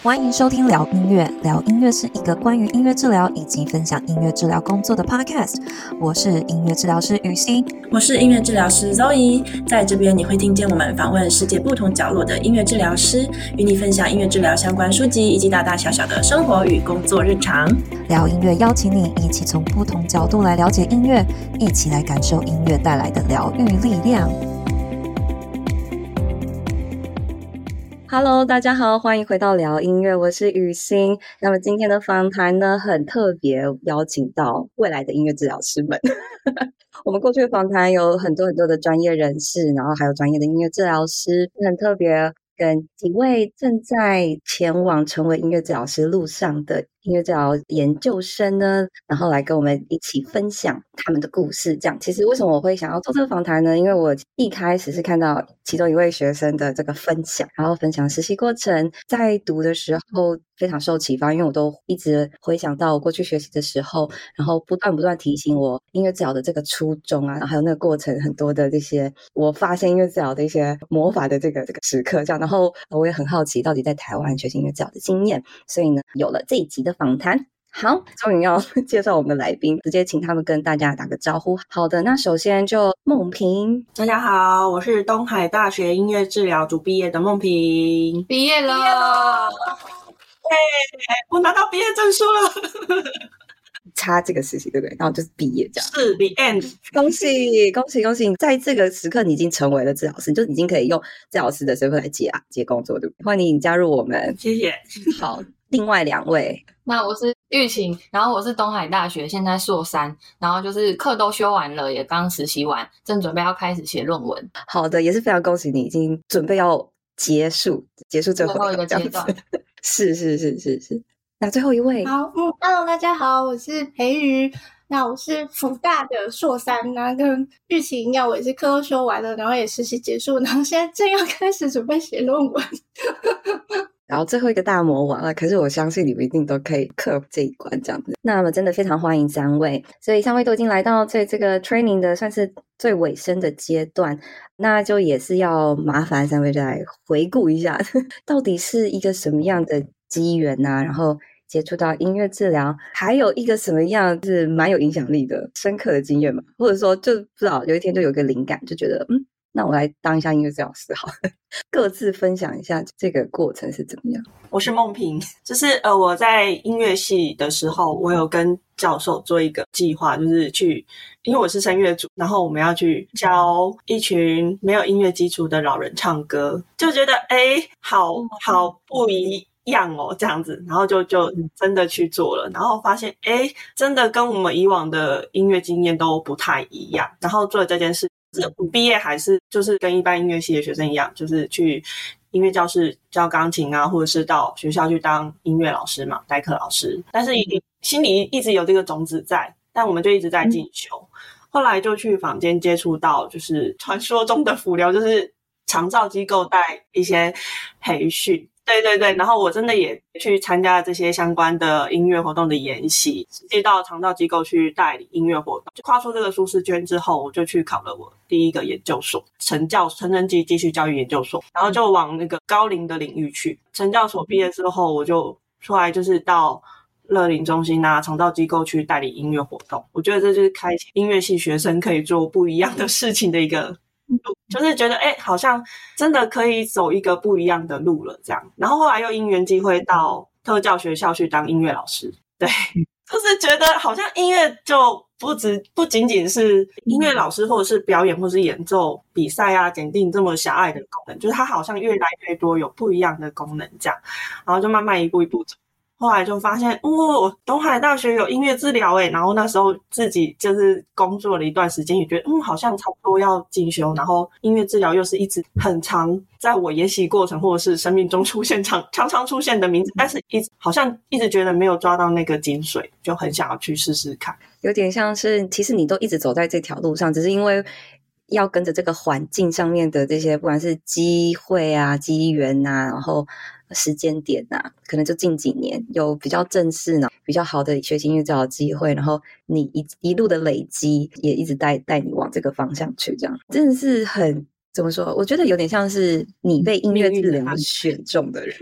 欢迎收听聊音乐。聊音乐是一个关于音乐治疗以及分享音乐治疗工作的 podcast。我是音乐治疗师雨欣，我是音乐治疗师 Zoe。在这边你会听见我们访问世界不同角落的音乐治疗师，与你分享音乐治疗相关书籍以及大大小小的生活与工作日常。聊音乐邀请你一起从不同角度来了解音乐，一起来感受音乐带来的疗愈力量。Hello， 大家好，欢迎回到聊音乐，我是雨欣。那么今天的访谈呢，很特别，邀请到未来的音乐治疗师们。我们过去的访谈有很多很多的专业人士，然后还有专业的音乐治疗师，很特别跟几位正在前往成为音乐治疗师路上的音乐治疗研究生呢，然后来跟我们一起分享他们的故事。这样，其实为什么我会想要做这个访谈呢？因为我一开始是看到其中一位学生的这个分享，然后分享实习过程，在读的时候非常受启发，因为我都一直回想到我过去学习的时候，然后不断提醒我音乐治疗的这个初衷啊，然后还有那个过程很多的这些我发现音乐治疗的一些魔法的这个时刻这样。然后我也很好奇到底在台湾学习音乐治疗的经验，所以呢有了这一集的访谈。好，终于要介绍我们的来宾，直接请他们跟大家打个招呼。好的，那首先就梦萍。大家好，我是东海大学音乐治疗组毕业的梦萍。毕业了，我拿到毕业证书了。差这个事情对不对？然后就是毕业这样，是 the end。 恭喜恭喜恭喜，在这个时刻你已经成为了治疗师，就已经可以用治疗师的身份来接工作，对不对？欢迎你加入我们，谢谢。好，另外两位。那我是玉琴，然后我是东海大学现在硕三，然后就是课都修完了，也刚实习完，正准备要开始写论文。好的，也是非常恭喜你已经准备要结束这回合，最后一个阶段。是。那最后一位。好，Hello， 大家好，我是培瑜。那我是辅大的硕三，然后跟玉琴一样，我也是课都修完了，然后也实习结束，然后现在正要开始准备写论文。然后最后一个大魔王了，可是我相信你们一定都可以克服这一关这样子。那么真的非常欢迎三位，所以三位都已经来到最这个 training 的算是最尾声的阶段，那就也是要麻烦三位来回顾一下，到底是一个什么样的机缘啊，然后接触到音乐治疗，还有一个什么样是蛮有影响力的深刻的经验嘛？或者说就不知道有一天就有一个灵感，就觉得那我来当一下音乐治疗师好了。各自分享一下这个过程是怎么样。我是梦萍，就是我在音乐系的时候，我有跟教授做一个计划，就是去，因为我是声乐组，然后我们要去教一群没有音乐基础的老人唱歌，就觉得好不一样哦，这样子，然后就真的去做了，然后发现真的跟我们以往的音乐经验都不太一样。然后做了这件事，我毕业还是就是跟一般音乐系的学生一样，就是去音乐教室教钢琴啊，或者是到学校去当音乐老师嘛，代课老师。但是心里一直有这个种子在，但我们就一直在进修。后来就去坊间接触到，就是传说中的辅疗，就是长照机构带一些培训。对，然后我真的也去参加这些相关的音乐活动的研习，实际到长照机构去带领音乐活动。跨出这个舒适圈之后，我就去考了我第一个研究所，成人及继续教育研究所，然后就往那个高龄的领域去。成教所毕业之后，我就出来就是到乐龄中心啊，长照机构去带领音乐活动。我觉得这就是开启音乐系学生可以做不一样的事情的一个，就是觉得好像真的可以走一个不一样的路了这样。然后后来又因缘际会到特教学校去当音乐老师，对，就是觉得好像音乐就不仅仅是音乐老师或者是表演或是演奏比赛啊检定这么狭隘的功能，就是它好像越来越多有不一样的功能这样。然后就慢慢一步一步走，后来就发现东海大学有音乐治疗然后那时候自己就是工作了一段时间，也觉得好像差不多要进修，然后音乐治疗又是一直很常在我研习过程或者是生命中出现常常出现的名字，但是好像一直觉得没有抓到那个精髓，就很想要去试试看。有点像是其实你都一直走在这条路上，只是因为要跟着这个环境上面的这些不管是机会啊机缘啊然后时间点啊，可能就近几年有比较正式呢比较好的学习音乐治疗机会，然后你一路的累积也一直带你往这个方向去这样。真的是很怎么说，我觉得有点像是你被音乐治疗选中的人，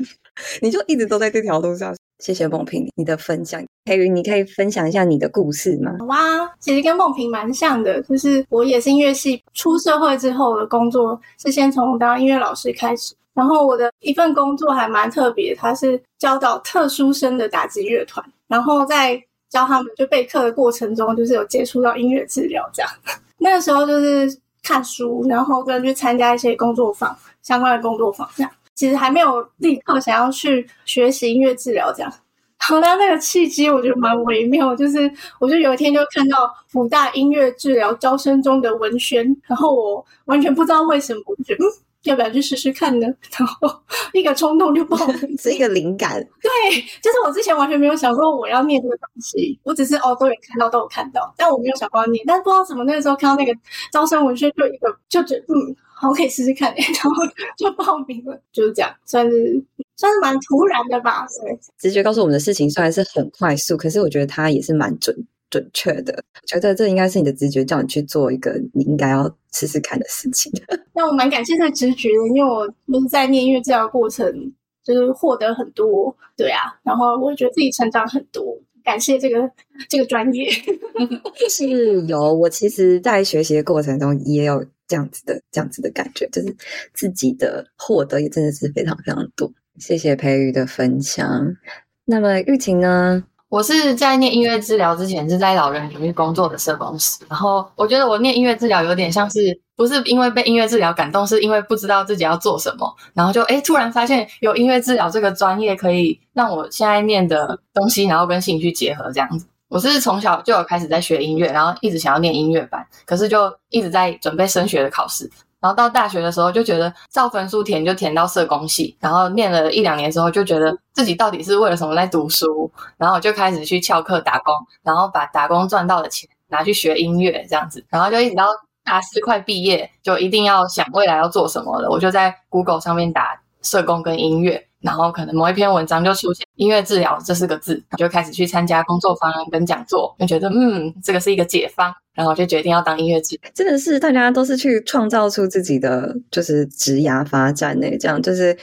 你就一直都在这条路上。谢谢梦萍你的分享。培芸，你可以分享一下你的故事吗？好啊，其实跟梦萍蛮像的，就是我也是音乐系，出社会之后的工作是先从当音乐老师开始，然后我的一份工作还蛮特别，它是教导特殊生的打击乐团，然后在教他们就备课的过程中就是有接触到音乐治疗这样。那个时候就是看书，然后跟去参加一些工作坊，相关的工作坊这样，其实还没有立刻想要去学习音乐治疗这样。好，那个契机我觉得蛮微妙，就是我就有一天就看到辅大音乐治疗招生中的文宣，然后我完全不知道为什么，我觉得要不要去试试看呢？然后一个冲动就报名，是一个灵感。对，就是我之前完全没有想过我要念这个东西，我只是哦都有看到，都有看到，但我没有想过要念。但不知道怎么那个时候看到那个招生文宣，就一个就觉得好可以试试看，然后就报名了，就是这样，算是蛮突然的吧。对，直觉告诉我们的事情虽然是很快速，可是我觉得它也是蛮准确的，我觉得这应该是你的直觉叫你去做一个你应该要试试看的事情。那我蛮感谢这个直觉的，因为我就是在念音乐治疗过程就是获得很多，对啊，然后我觉得自己成长很多，感谢这个专业。是有，我其实在学习的过程中也有这样子的感觉，就是自己的获得也真的是非常非常多。谢谢培瑜的分享。那么玉晴呢？我是在念音乐治疗之前是在老人领域工作的社工师，然后我觉得我念音乐治疗有点像是不是因为被音乐治疗感动，是因为不知道自己要做什么，然后就突然发现有音乐治疗这个专业可以让我现在念的东西然后跟兴趣结合这样子。我是从小就有开始在学音乐，然后一直想要念音乐班，可是就一直在准备升学的考试，然后到大学的时候就觉得照分数填就填到社工系，然后念了一两年之后就觉得自己到底是为了什么在读书，然后就开始去翘课打工，然后把打工赚到的钱拿去学音乐这样子，然后就一直到大四快毕业就一定要想未来要做什么了，我就在 Google 上面打社工跟音乐，然后可能某一篇文章就出现音乐治疗这四个字，就开始去参加工作坊跟讲座，就觉得这个是一个解放，然后就决定要当音乐治疗。真的是大家都是去创造出自己的就是职涯发展耶，这样就是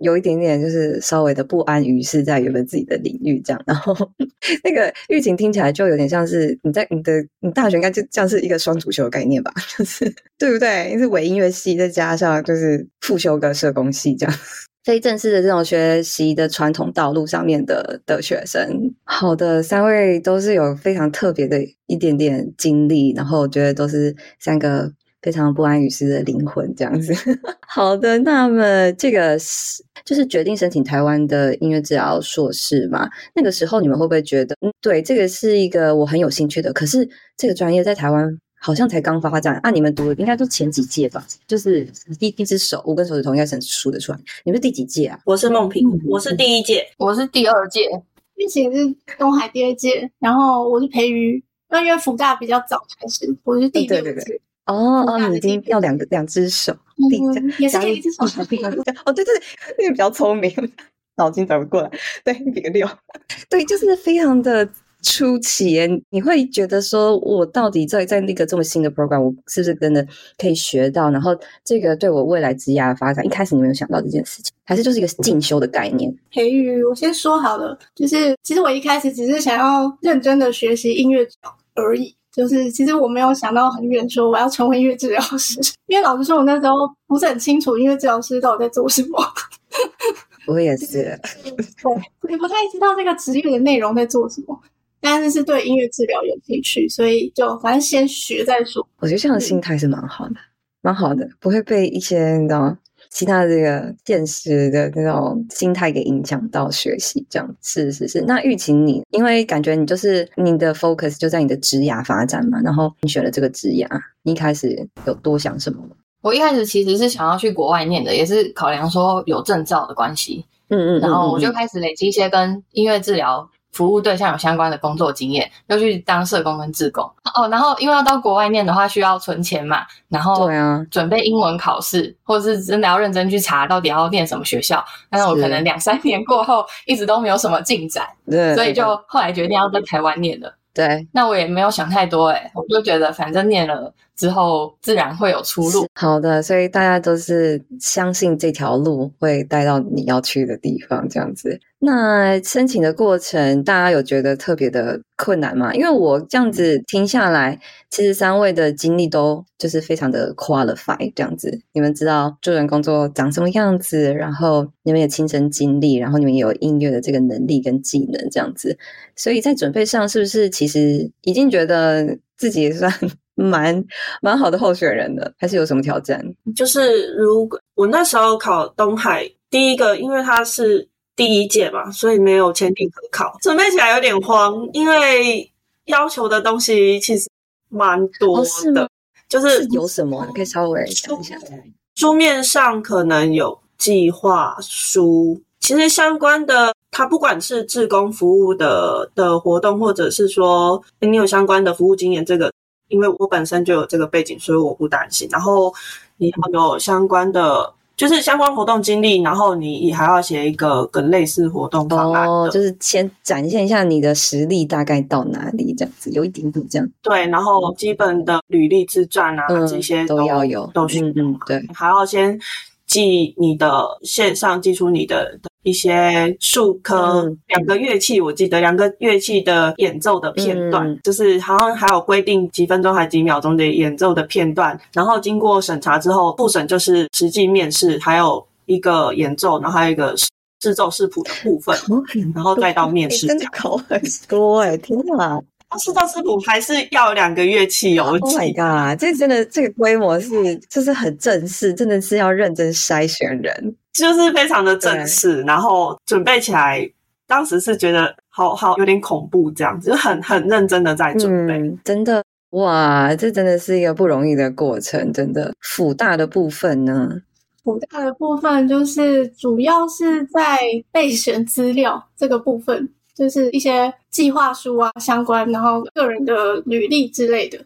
有一点点就是稍微的不安于世在原本自己的领域这样。然后那个玉晴听起来就有点像是你大学应该就像是一个双主修的概念吧，就是对不对？是伪音乐系再加上就是复修个社工系这样。非正式的这种学习的传统道路上面的学生。好的，三位都是有非常特别的一点点经历，然后我觉得都是三个非常不安于世的灵魂这样子。好的，那么这个就是决定申请台湾的音乐治疗硕士嘛，那个时候你们会不会觉得对这个是一个我很有兴趣的，可是这个专业在台湾好像才刚发展啊？你们读的应该都前几届吧？就是一只手，我跟手指头应该是数得出来。你们是第几届啊？我是梦萍，我是第一届，我是第二届。玉晴是东海第二届，然后我是培瑜，因为辅大比较早开始，我是第六届。对哦，你已经要两只手，也是一只手。哦，对，那个比较聪明，脑筋转不过来。对，比个六，对，就是非常的初期耶。你会觉得说我到底在那个这么新的 program 我是不是真的可以学到，然后这个对我未来职业的发展，一开始你没有想到这件事情，还是就是一个进修的概念？培瑜，我先说好了，就是其实我一开始只是想要认真的学习音乐而已，就是其实我没有想到很远说我要成为音乐治疗师，因为老实说我那时候不是很清楚音乐治疗师到底在做什么。我也是，对，也不太知道这个职业的内容在做什么，但是对音乐治疗有兴趣，所以就反正先学再说。我觉得这样的心态是蛮好的，蛮好的，不会被一些你知道吗其他的这个现实的那种心态给影响到学习这样。是。那玉晴你因为感觉你就是你的 focus 就在你的职涯发展嘛，然后你选了这个职涯，你一开始有多想什么吗？我一开始其实是想要去国外念的，也是考量说有证照的关系，然后我就开始累积一些跟音乐治疗服务对象有相关的工作经验，就去当社工跟志工。然后因为要到国外念的话需要存钱嘛，然后准备英文考试，或者是真的要认真去查到底要念什么学校，但是我可能2-3年过后一直都没有什么进展，所以就后来决定要在台湾念了。对，那我也没有想太多，我就觉得反正念了之后自然会有出路。好的，所以大家都是相信这条路会带到你要去的地方这样子。那申请的过程大家有觉得特别的困难吗？因为我这样子听下来，其实三位的经历都就是非常的 qualify 这样子，你们知道助人工作长什么样子，然后你们也亲身经历，然后你们也有音乐的这个能力跟技能这样子，所以在准备上是不是其实已经觉得自己也算蛮好的候选人的，还是有什么挑战？就是如果我那时候考东海第一个，因为它是第一届嘛，所以没有前提可考，准备起来有点慌，因为要求的东西其实蛮多的。哦，就是有什么可以稍微讲一下？书面上可能有计划书，其实相关的它不管是志工服务的活动，或者是说你有相关的服务经验，这个因为我本身就有这个背景，所以我不担心。然后你要有相关的就是相关活动经历，然后你还要写一个跟类似活动方案。哦，就是先展现一下你的实力大概到哪里这样子，有一点点这样。对，然后基本的履历自传啊，这些都要有，都需要。对，还要先寄你的线上寄出你的一些数科两个乐器，我记得两个乐器的演奏的片段，就是好像还有规定几分钟还几秒钟的演奏的片段，然后经过审查之后复审就是实际面试，还有一个演奏，然后还有一个试奏视谱的部分，然后再到面试。真的考很多耶，天哪！试奏视谱还是要两个乐器哦。Oh my god， 这真的这个规模是就是很正式，真的是要认真筛选人，就是非常的正式。然后准备起来当时是觉得好有点恐怖这样子，就很认真的在准备。真的哇，这真的是一个不容易的过程。真的辅大的部分呢，辅大的部分就是主要是在备选资料这个部分，就是一些计划书啊相关，然后个人的履历之类的，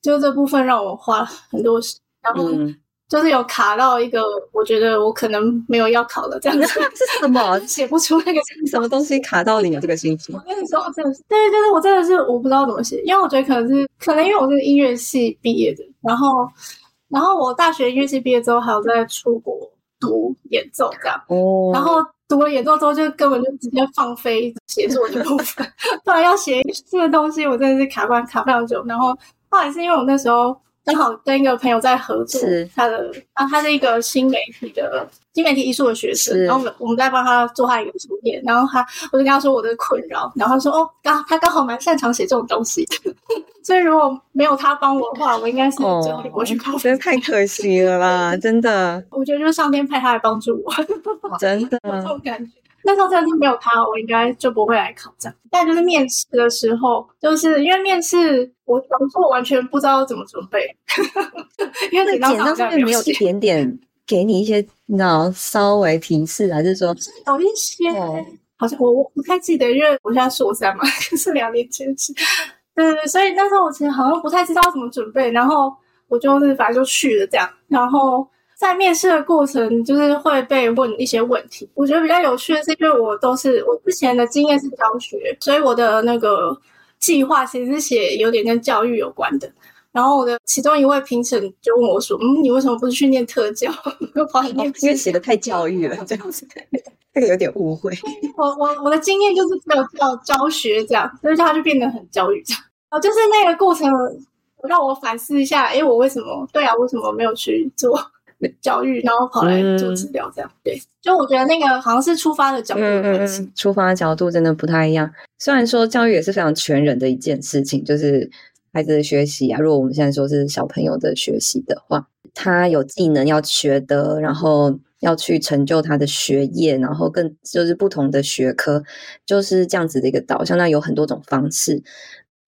就这部分让我花了很多时间，然后就是有卡到一个我觉得我可能没有要考了这样子。是什么？写不出那个什么东西卡到你有这个心情？我那个时候真的是，对，就是我真的是我不知道怎么写，因为我觉得可能因为我是音乐系毕业的，然后我大学音乐系毕业之后还有在出国读演奏这样。哦，然后读了演奏之后就根本就直接放飞写作的部分，不然要写这个东西我真的是卡关卡非常久。然后后来是因为我那时候刚好跟一个朋友在合作，他是一个新媒体艺术的学生，然后我们在帮他做他一个主演，然后我就跟他说我的困扰，然后他说哦，他刚好蛮擅长写这种东西所以如果没有他帮我的话，我应该是最后我去考。真的太可惜了啦真的，我觉得就是上天派他来帮助我真的这种感觉。那时候真的没有他，我应该就不会来考这样。但就是面试的时候，就是因为面试我当初完全不知道怎么准备因为简章上面没有一点点给你一些你知道稍微提示，还是说有一些好像我不太记得，因为我现在硕三嘛，是2年前是。对，所以那时候我其实好像不太知道怎么准备，然后我就是反正就去了这样。然后在面试的过程就是会被问一些问题，我觉得比较有趣的是因为我之前的经验是教学，所以我的那个计划其实是写有点跟教育有关的。然后我的其中一位评审就问我说你为什么不是去念特教因为写的太教育了这样子这个有点误会我的经验就是只有教学这样，所以它就变得很教育这样。就是那个过程让我反思一下，我为什么为什么没有去做教育，然后跑来做治疗这样。对，就我觉得那个好像是出发的角度出发的角度真的不太一样。虽然说教育也是非常全人的一件事情，就是孩子的学习啊，如果我们现在说是小朋友的学习的话，他有技能要学的，然后要去成就他的学业，然后更就是不同的学科，就是这样子的一个导向。那有很多种方式，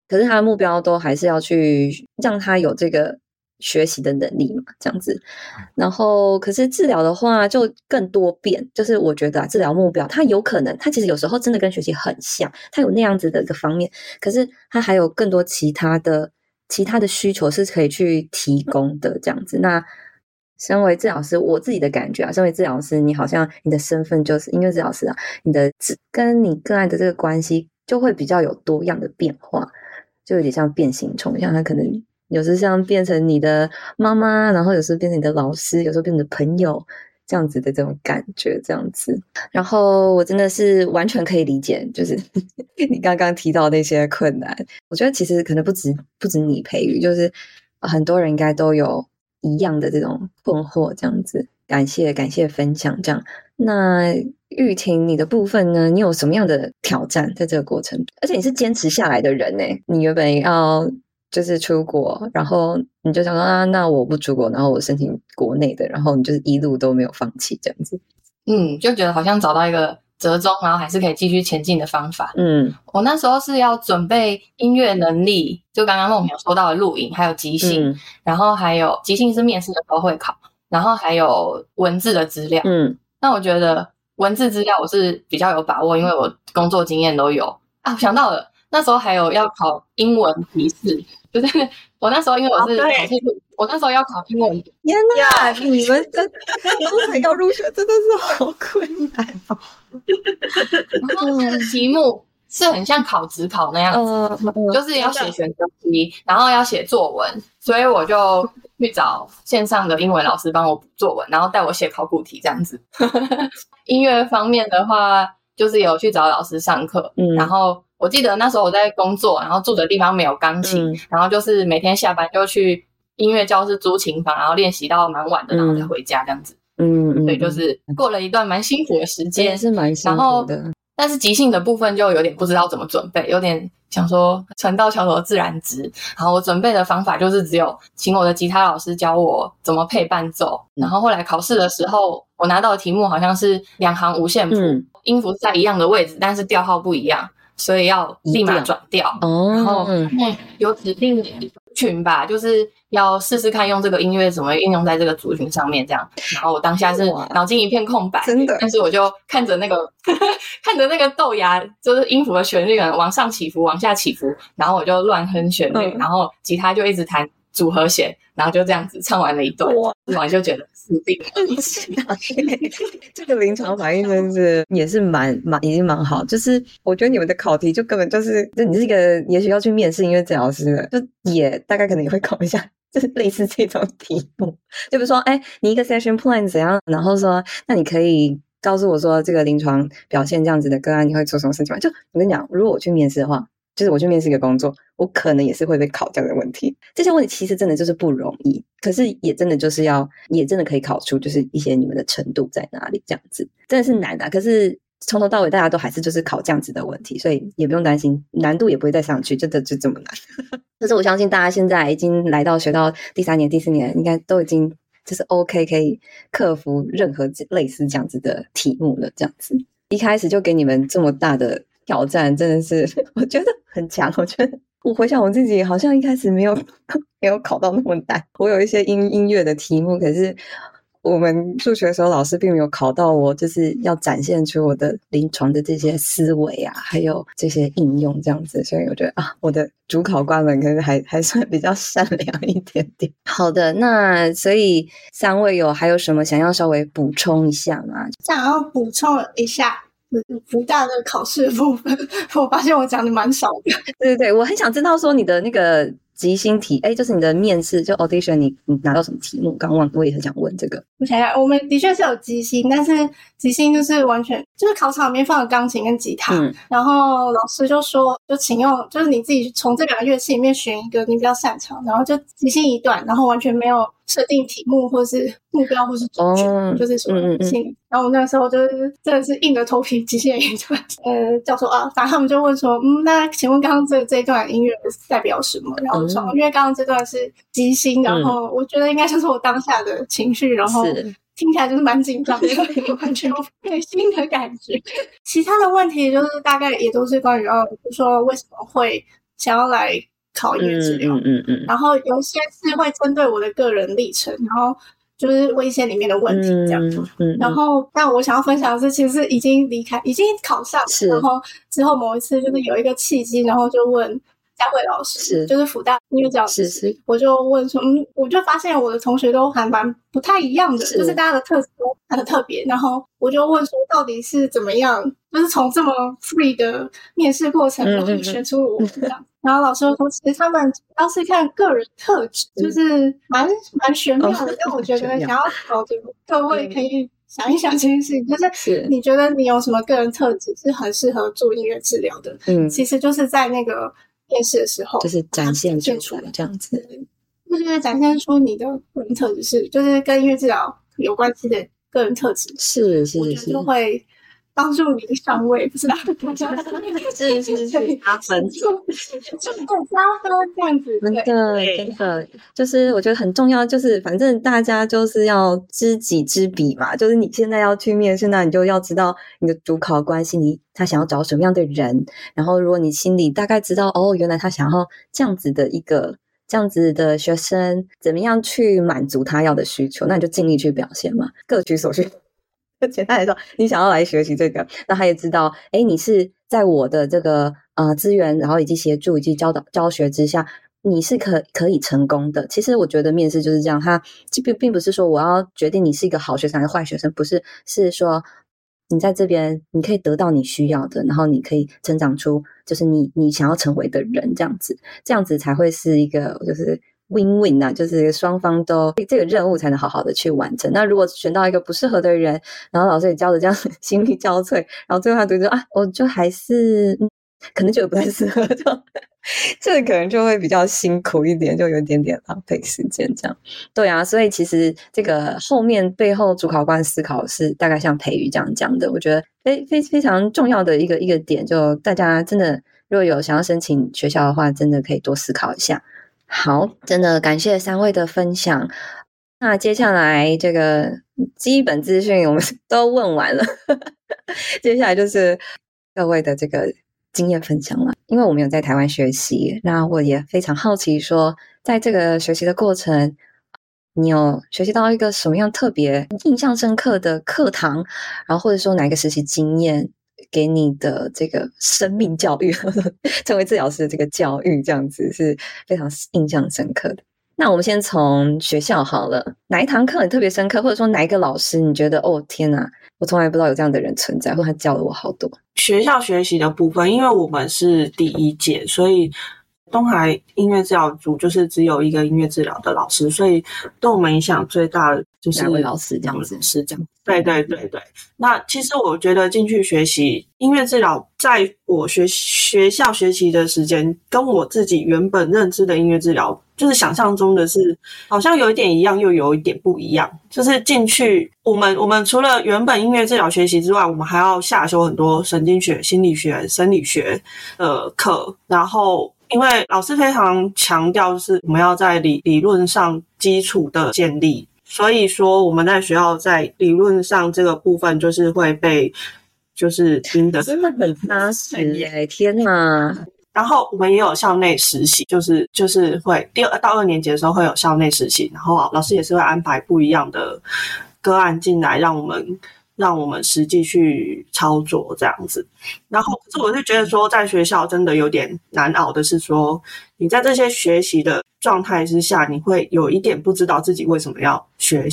可是他的目标都还是要去让他有这个学习的能力嘛，这样子。然后可是治疗的话就更多变，就是我觉得治疗目标它有可能它其实有时候真的跟学习很像，它有那样子的一个方面，可是它还有更多其他的需求是可以去提供的这样子。那身为治疗师，我自己的感觉啊，身为治疗师你好像你的身份就是音乐治疗师啊，你的跟你个案的这个关系就会比较有多样的变化，就有点像变形虫，像它可能有时像变成你的妈妈，然后有时变成你的老师，有时候变成你的朋友，这样子的这种感觉，这样子。然后我真的是完全可以理解，就是你刚刚提到那些困难，我觉得其实可能不止你培育，就是很多人应该都有一样的这种困惑，这样子。感谢分享，这样。那玉婷你的部分呢，你有什么样的挑战在这个过程？而且你是坚持下来的人耶，你原本要就是出国，然后你就想说啊，那我不出国，然后我申请国内的，然后你就是一路都没有放弃这样子。就觉得好像找到一个折中，然后还是可以继续前进的方法。我那时候是要准备音乐能力，就刚刚梦淼说到的录影，还有即兴，然后还有即兴是面试的时候会考，然后还有文字的资料。那我觉得文字资料我是比较有把握，因为我工作经验都有啊。我想到了，那时候还有要考英文笔试，就是我那时候因为我是考试，我那时候要考英文。天哪，你们真刚才要入学真的是好困难哦。然后那个题目是很像考指考那样子，就是要写选择题，然后要写作文，所以我就去找线上的英文老师帮我作文，然后带我写考古题这样子。音乐方面的话，就是有去找老师上课，然后我记得那时候我在工作，然后住的地方没有钢琴，然后就是每天下班就去音乐教室租琴房，然后练习到蛮晚的，然后再回家这样子。所以就是过了一段蛮辛苦的时间，也是蛮辛苦的。但是即兴的部分就有点不知道怎么准备，有点想说船到桥头自然直。然后我准备的方法就是只有请我的吉他老师教我怎么配伴奏，然后后来考试的时候我拿到的题目好像是两行五线谱，音符在一样的位置，但是调号不一样，所以要立马转调。然后有指定群吧，就是要试试看用这个音乐怎么应用在这个族群上面这样。然后我当下是脑筋一片空白，真的。但是我就看着那个豆芽，就是音符的旋律往上起伏往下起伏，然后我就乱哼旋律，然后吉他就一直弹组合弦，然后就这样子唱完了一段。我就觉得死定了。这个临场反应真是也是已经蛮好。就是我觉得你们的考题就根本就是你是一个也许要去面试音乐治疗师的，就也大概可能也会考一下就是类似这种题目。就比如说你一个 session plan 怎样，然后说那你可以告诉我说这个临床表现这样子的个案你会做什么事情吗？就我跟你讲，如果我去面试的话，就是我去面试一个工作，我可能也是会被考这样的问题。这些问题其实真的就是不容易，可是也真的就是也真的可以考出就是一些你们的程度在哪里这样子。真的是难啊，可是从头到尾大家都还是就是考这样子的问题，所以也不用担心，难度也不会再上去，真的就这么难。但是我相信大家现在已经来到学到第三年、第四年，应该都已经就是 OK 可以克服任何类似这样子的题目了。这样子一开始就给你们这么大的挑战，真的是我觉得很强。我觉得我回想我自己好像一开始没有考到那么难，我有一些音乐的题目，可是我们数学的时候老师并没有考到我就是要展现出我的临床的这些思维啊，还有这些应用这样子。所以我觉得我的主考官们可能还算比较善良一点点。好的，那所以三位还有什么想要稍微补充一下吗？想要补充一下福大的考试部分，我发现我讲的蛮少的。对对对，我很想知道说你的那个即兴题，就是你的面试就 audition， 你拿到什么题目？刚忘，我也很想问这个。我想想，我们的确是有即兴，但是即兴就是完全就是考场里面放了钢琴跟吉他，然后老师就说，就请用就是你自己从这两个乐器里面选一个你比较擅长，然后就即兴一段，然后完全没有设定题目或是目标或是主题，就是什么心理。然后我那时候就是真的是硬着头皮即兴了一段，教授啊，然后他们就问说，那请问刚刚这一段音乐代表什么？然后我说，因为刚刚这段是即兴，然后我觉得应该就是我当下的情绪，然后听起来就是蛮紧张的，完全没新的感觉。其他的问题就是大概也都是关于比如说为什么会想要来考音乐治疗，然后有些是会针对我的个人历程，然后就是问一些里面的问题这样。然后但我想要分享的是，其实已经考上，然后之后某一次就是有一个契机，然后就问佳慧老师是就是辅大音乐教师，是我就问说，我就发现我的同学都还蛮不太一样的，就是大家的特质都很特别，然后我就问说到底是怎么样，就是从这么 free 的面试过程中选出我这样然后老师说其实他们主要是看个人特质，就是蛮玄妙的，但我觉得想要考给各位可以想一想这件事情，就是你觉得你有什么个人特质是很适合做音乐治疗的，其实就是在那个面试的时候就是展现出来这样子，就是展现出你的个人特质是就是跟音乐治疗有关系的个人特质，是我觉得就会帮助你上位，不是啦是加分就对加分这样子，真的就是我觉得很重要，就是反正大家就是要知己知彼嘛，就是你现在要去面试，那你就要知道你的主考关系，你他想要找什么样的人，然后如果你心里大概知道哦，原来他想要这样子的一个这样子的学生，怎么样去满足他要的需求，那你就尽力去表现嘛，各取所需。就简单来说，你想要来学习这个，那他也知道，诶，你是在我的这个资源，然后以及协助以及教学之下，你是可以成功的。其实我觉得面试就是这样，他并不是说我要决定你是一个好学生还是坏学生，不是，是说你在这边你可以得到你需要的，然后你可以成长出就是你想要成为的人，这样子才会是一个就是win-win 啊，就是双方都这个任务才能好好的去完成。那如果选到一个不适合的人，然后老师也教的这样心力交瘁，然后最后他读说啊，我就还是可能觉得不太适合，这可能就会比较辛苦一点，就有点浪费时间这样。对啊，所以其实这个后面背后主考官思考是大概像培育这样讲的，我觉得非常重要的一个点，就大家真的如果有想要申请学校的话，真的可以多思考一下。好，真的感谢三位的分享。那接下来这个基本资讯我们都问完了接下来就是各位的这个经验分享了。因为我们有在台湾学习，那我也非常好奇说在这个学习的过程，你有学习到一个什么样特别印象深刻的课堂，然后或者说哪一个实习经验给你的这个生命教育成为治疗师的这个教育，这样子是非常印象深刻的。那我们先从学校好了，哪一堂课很特别深刻，或者说哪一个老师你觉得哦天哪，我从来不知道有这样的人存在，或者他教了我好多。学校学习的部分，因为我们是第一届，所以东海音乐治疗组就是只有一个音乐治疗的老师，所以对我们影响最大的就是两位老师这样子。对。那其实我觉得进去学习音乐治疗，在我学校学习的时间，跟我自己原本认知的音乐治疗，就是想象中的是好像有一点一样又有一点不一样。就是进去我们除了原本音乐治疗学习之外，我们还要下修很多神经学、心理学、生理学课，然后因为老师非常强调就是我们要在理论上基础的建立，所以说我们在学校在理论上这个部分就是会被就是听得真的很扎实耶，天哪。然后我们也有校内实习，就是会第2到2年级的时候会有校内实习，然后老师也是会安排不一样的个案进来让我们实际去操作这样子。然后可是我是觉得说在学校真的有点难熬的是说，你在这些学习的状态之下，你会有一点不知道自己为什么要学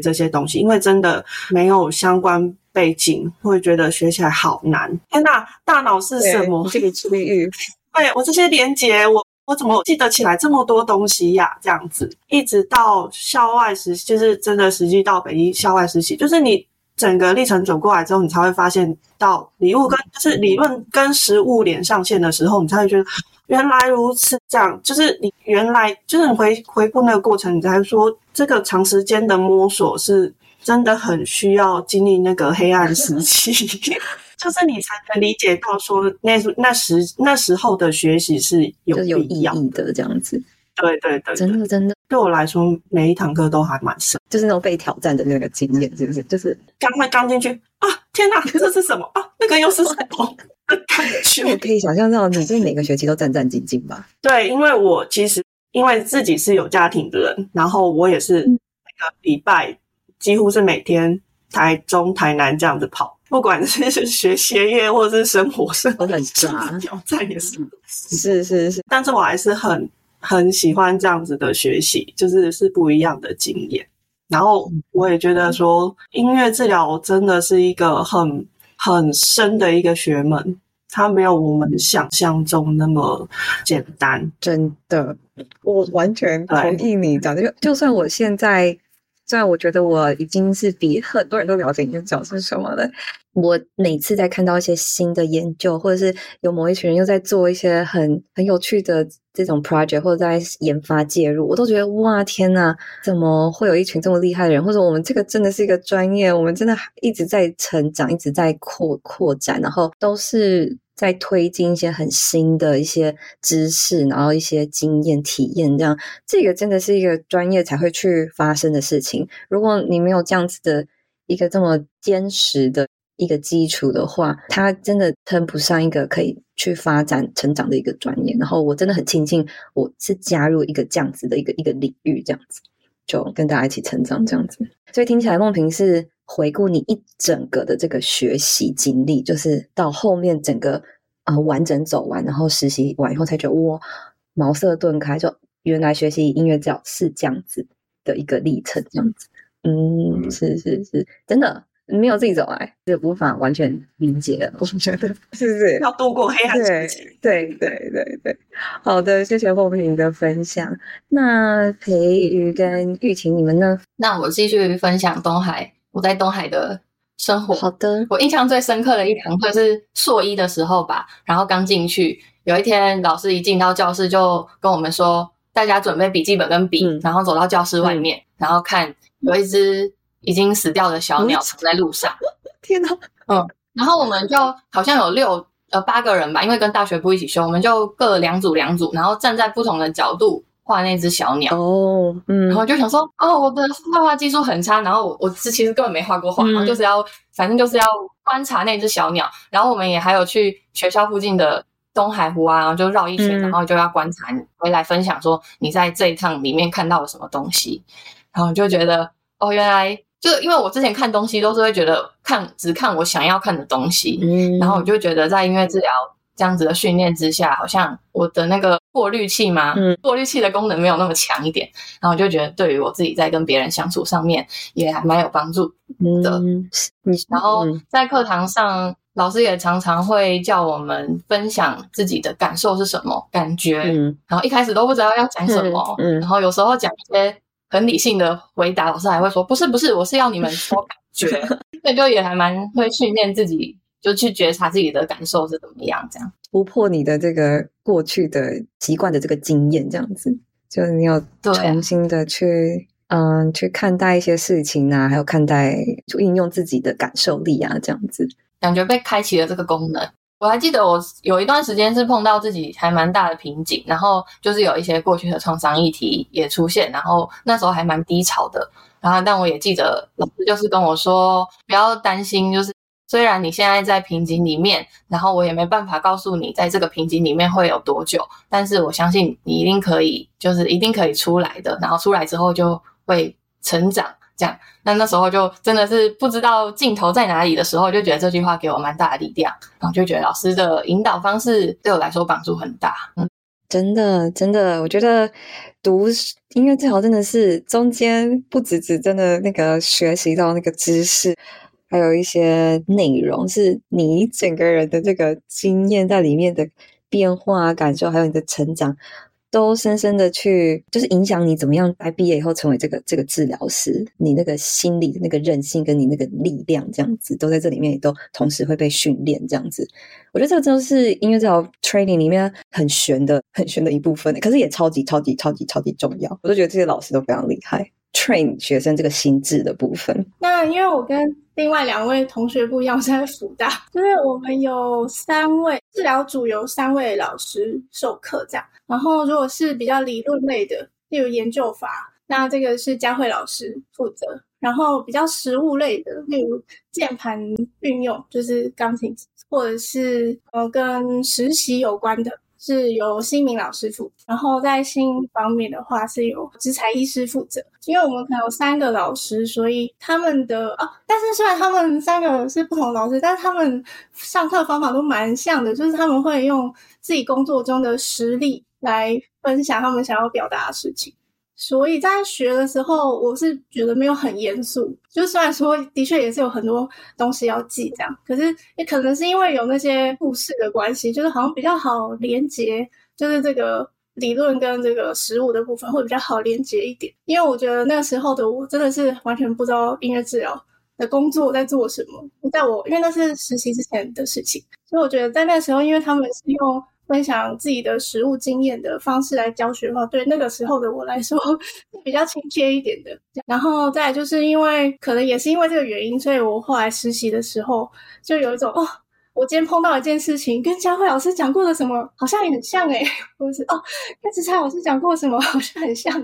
这些东西，因为真的没有相关背景，会觉得学起来好难。天哪，大脑是什么？这个区域，对，我这些连结我怎么记得起来这么多东西呀？这样子一直到校外实习，就是真的实际到北医校外实习，就是你整个历程走过来之后，你才会发现到就是理论跟实物连上线的时候，你才会觉得原来如此，这样就是你原来就是你回顾那个过程，你才说这个长时间的摸索是真的很需要经历那个黑暗时期就是你才能理解到说那时候的学习是有意义的这样子。对，真的，对我来说每一堂课都还蛮深，就是那种被挑战的那个经验，是不是？就是刚进去啊，天哪，这是什么啊？那个又是什么的感觉？我可以想象到你对每个学期都战战兢兢吧？对，因为我其实因为自己是有家庭的人，然后我也是每个礼拜几乎是每天台中、台南这样子跑。不管是学学业或是生活上都很渣，挑战也是是，但是我还是很喜欢这样子的学习，就是是不一样的经验。然后我也觉得说音乐治疗真的是一个很深的一个学门，它没有我们想象中那么简单。真的，我完全同意你讲的。就算我现在，虽然我觉得我已经是比很多人都了解音乐治疗是什么了，我每次在看到一些新的研究，或者是有某一群人又在做一些很有趣的这种 project 或者在研发介入，我都觉得哇天哪，怎么会有一群这么厉害的人，或者我们这个真的是一个专业，我们真的一直在成长，一直在扩展，然后都是在推进一些很新的一些知识，然后一些经验体验，这样这个真的是一个专业才会去发生的事情。如果你没有这样子的一个这么坚实的一个基础的话，它真的称不上一个可以去发展成长的一个专业。然后我真的很庆幸我是加入一个这样子的一个领域，这样子就跟大家一起成长这样子。所以听起来梦萍是回顾你一整个的这个学习经历，就是到后面整个完整走完，然后实习完以后才觉得哇茅塞顿开，就原来学习音乐教是这样子的一个历程这样子。嗯，是，真的没有自己走来就无法完全理解，我觉得是不是要度过黑暗时期。对，好的，谢谢梦萍的分享。那培瑜跟玉琴你们呢？那我继续分享东海，我在东海的生活。好的，我印象最深刻的一堂课是硕一的时候吧，然后刚进去，有一天老师一进到教室就跟我们说，大家准备笔记本跟笔，然后走到教室外面，然后看有一只已经死掉的小鸟躺在路上。天哪！然后我们就好像有八个人吧，因为跟大学部一起修，我们就各两组，然后站在不同的角度画那只小鸟。然后就想说我的画技术很差，然后我其实根本没画过画，然后就是要反正就是要观察那只小鸟。然后我们也还有去学校附近的东海湖啊，然后就绕一圈，然后就要观察你回来分享说你在这一趟里面看到了什么东西。然后就觉得原来就因为我之前看东西都是会觉得只看我想要看的东西，然后我就觉得在音乐治疗这样子的训练之下，好像我的那个过滤器嘛，过滤器的功能没有那么强一点，然后我就觉得对于我自己在跟别人相处上面也还蛮有帮助的。然后在课堂上老师也常常会叫我们分享自己的感受是什么感觉，然后一开始都不知道要讲什么，然后有时候讲一些很理性的回答，老师还会说不是我是要你们说感觉。所以就也还蛮会训练自己，就去觉察自己的感受是怎么样，这样突破你的这个过去的习惯的这个经验，这样子就是你有重新的去去看待一些事情啊，还有看待就运用自己的感受力啊，这样子感觉被开启了这个功能。我还记得我有一段时间是碰到自己还蛮大的瓶颈，然后就是有一些过去的创伤议题也出现，然后那时候还蛮低潮的。然后但我也记得老师就是跟我说不要担心，就是虽然你现在在瓶颈里面，然后我也没办法告诉你在这个瓶颈里面会有多久，但是我相信你一定可以，就是一定可以出来的，然后出来之后就会成长这样。那时候就真的是不知道尽头在哪里的时候，就觉得这句话给我蛮大的力量，然后就觉得老师的引导方式对我来说帮助很大。真的，我觉得读音乐治疗真的是中间不只真的那个学习到那个知识，还有一些内容是你整个人的这个经验在里面的变化感受，还有你的成长，都深深的去就是影响你怎么样在毕业以后成为这个治疗师，你那个心理的那个韧性跟你那个力量，这样子都在这里面，也都同时会被训练这样子。我觉得这个就是音乐治疗 training 里面很玄的一部分，可是也超级重要。我就觉得这些老师都非常厉害 train 学生这个心智的部分。那因为我跟另外两位同学不一样，我是在辅大，就是我们有三位治疗组，有3位老师授课这样。然后如果是比较理论类的，例如研究法，那这个是佳慧老师负责。然后比较实务类的，例如键盘运用，就是钢琴，或者是跟实习有关的，是由新民老师负责，然后在新方面的话是由植材医师负责。因为我们可能有3个老师，所以他们的但是虽然他们3个是不同老师，但是他们上课方法都蛮像的，就是他们会用自己工作中的实例来分享他们想要表达的事情。所以在学的时候我是觉得没有很严肃，就虽然说的确也是有很多东西要记这样，可是也可能是因为有那些故事的关系，就是好像比较好连结，就是这个理论跟这个实务的部分会比较好连结一点。因为我觉得那时候的我真的是完全不知道音乐治疗的工作在做什么，因为那是实习之前的事情，所以我觉得在那时候因为他们是用分享自己的实务经验的方式来教学的话，对那个时候的我来说是比较亲切一点的。然后再来就是因为可能也是因为这个原因，所以我后来实习的时候就有一种我今天碰到一件事情跟佳慧老师讲过的什么好像也很像或是跟植材老师讲过什么好像很像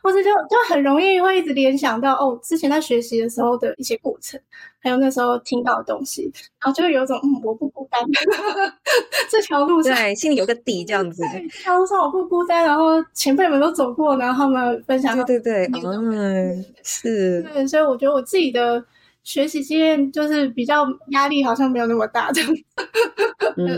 或是就很容易会一直联想到之前在学习的时候的一些过程，还有那时候听到的东西，然后就会有一种我不孤单这条路上对心里有个底这样子，对这条路上我不孤单，然后前辈们都走过，然后他们分享到对是对，所以我觉得我自己的学习经验就是比较压力好像没有那么大的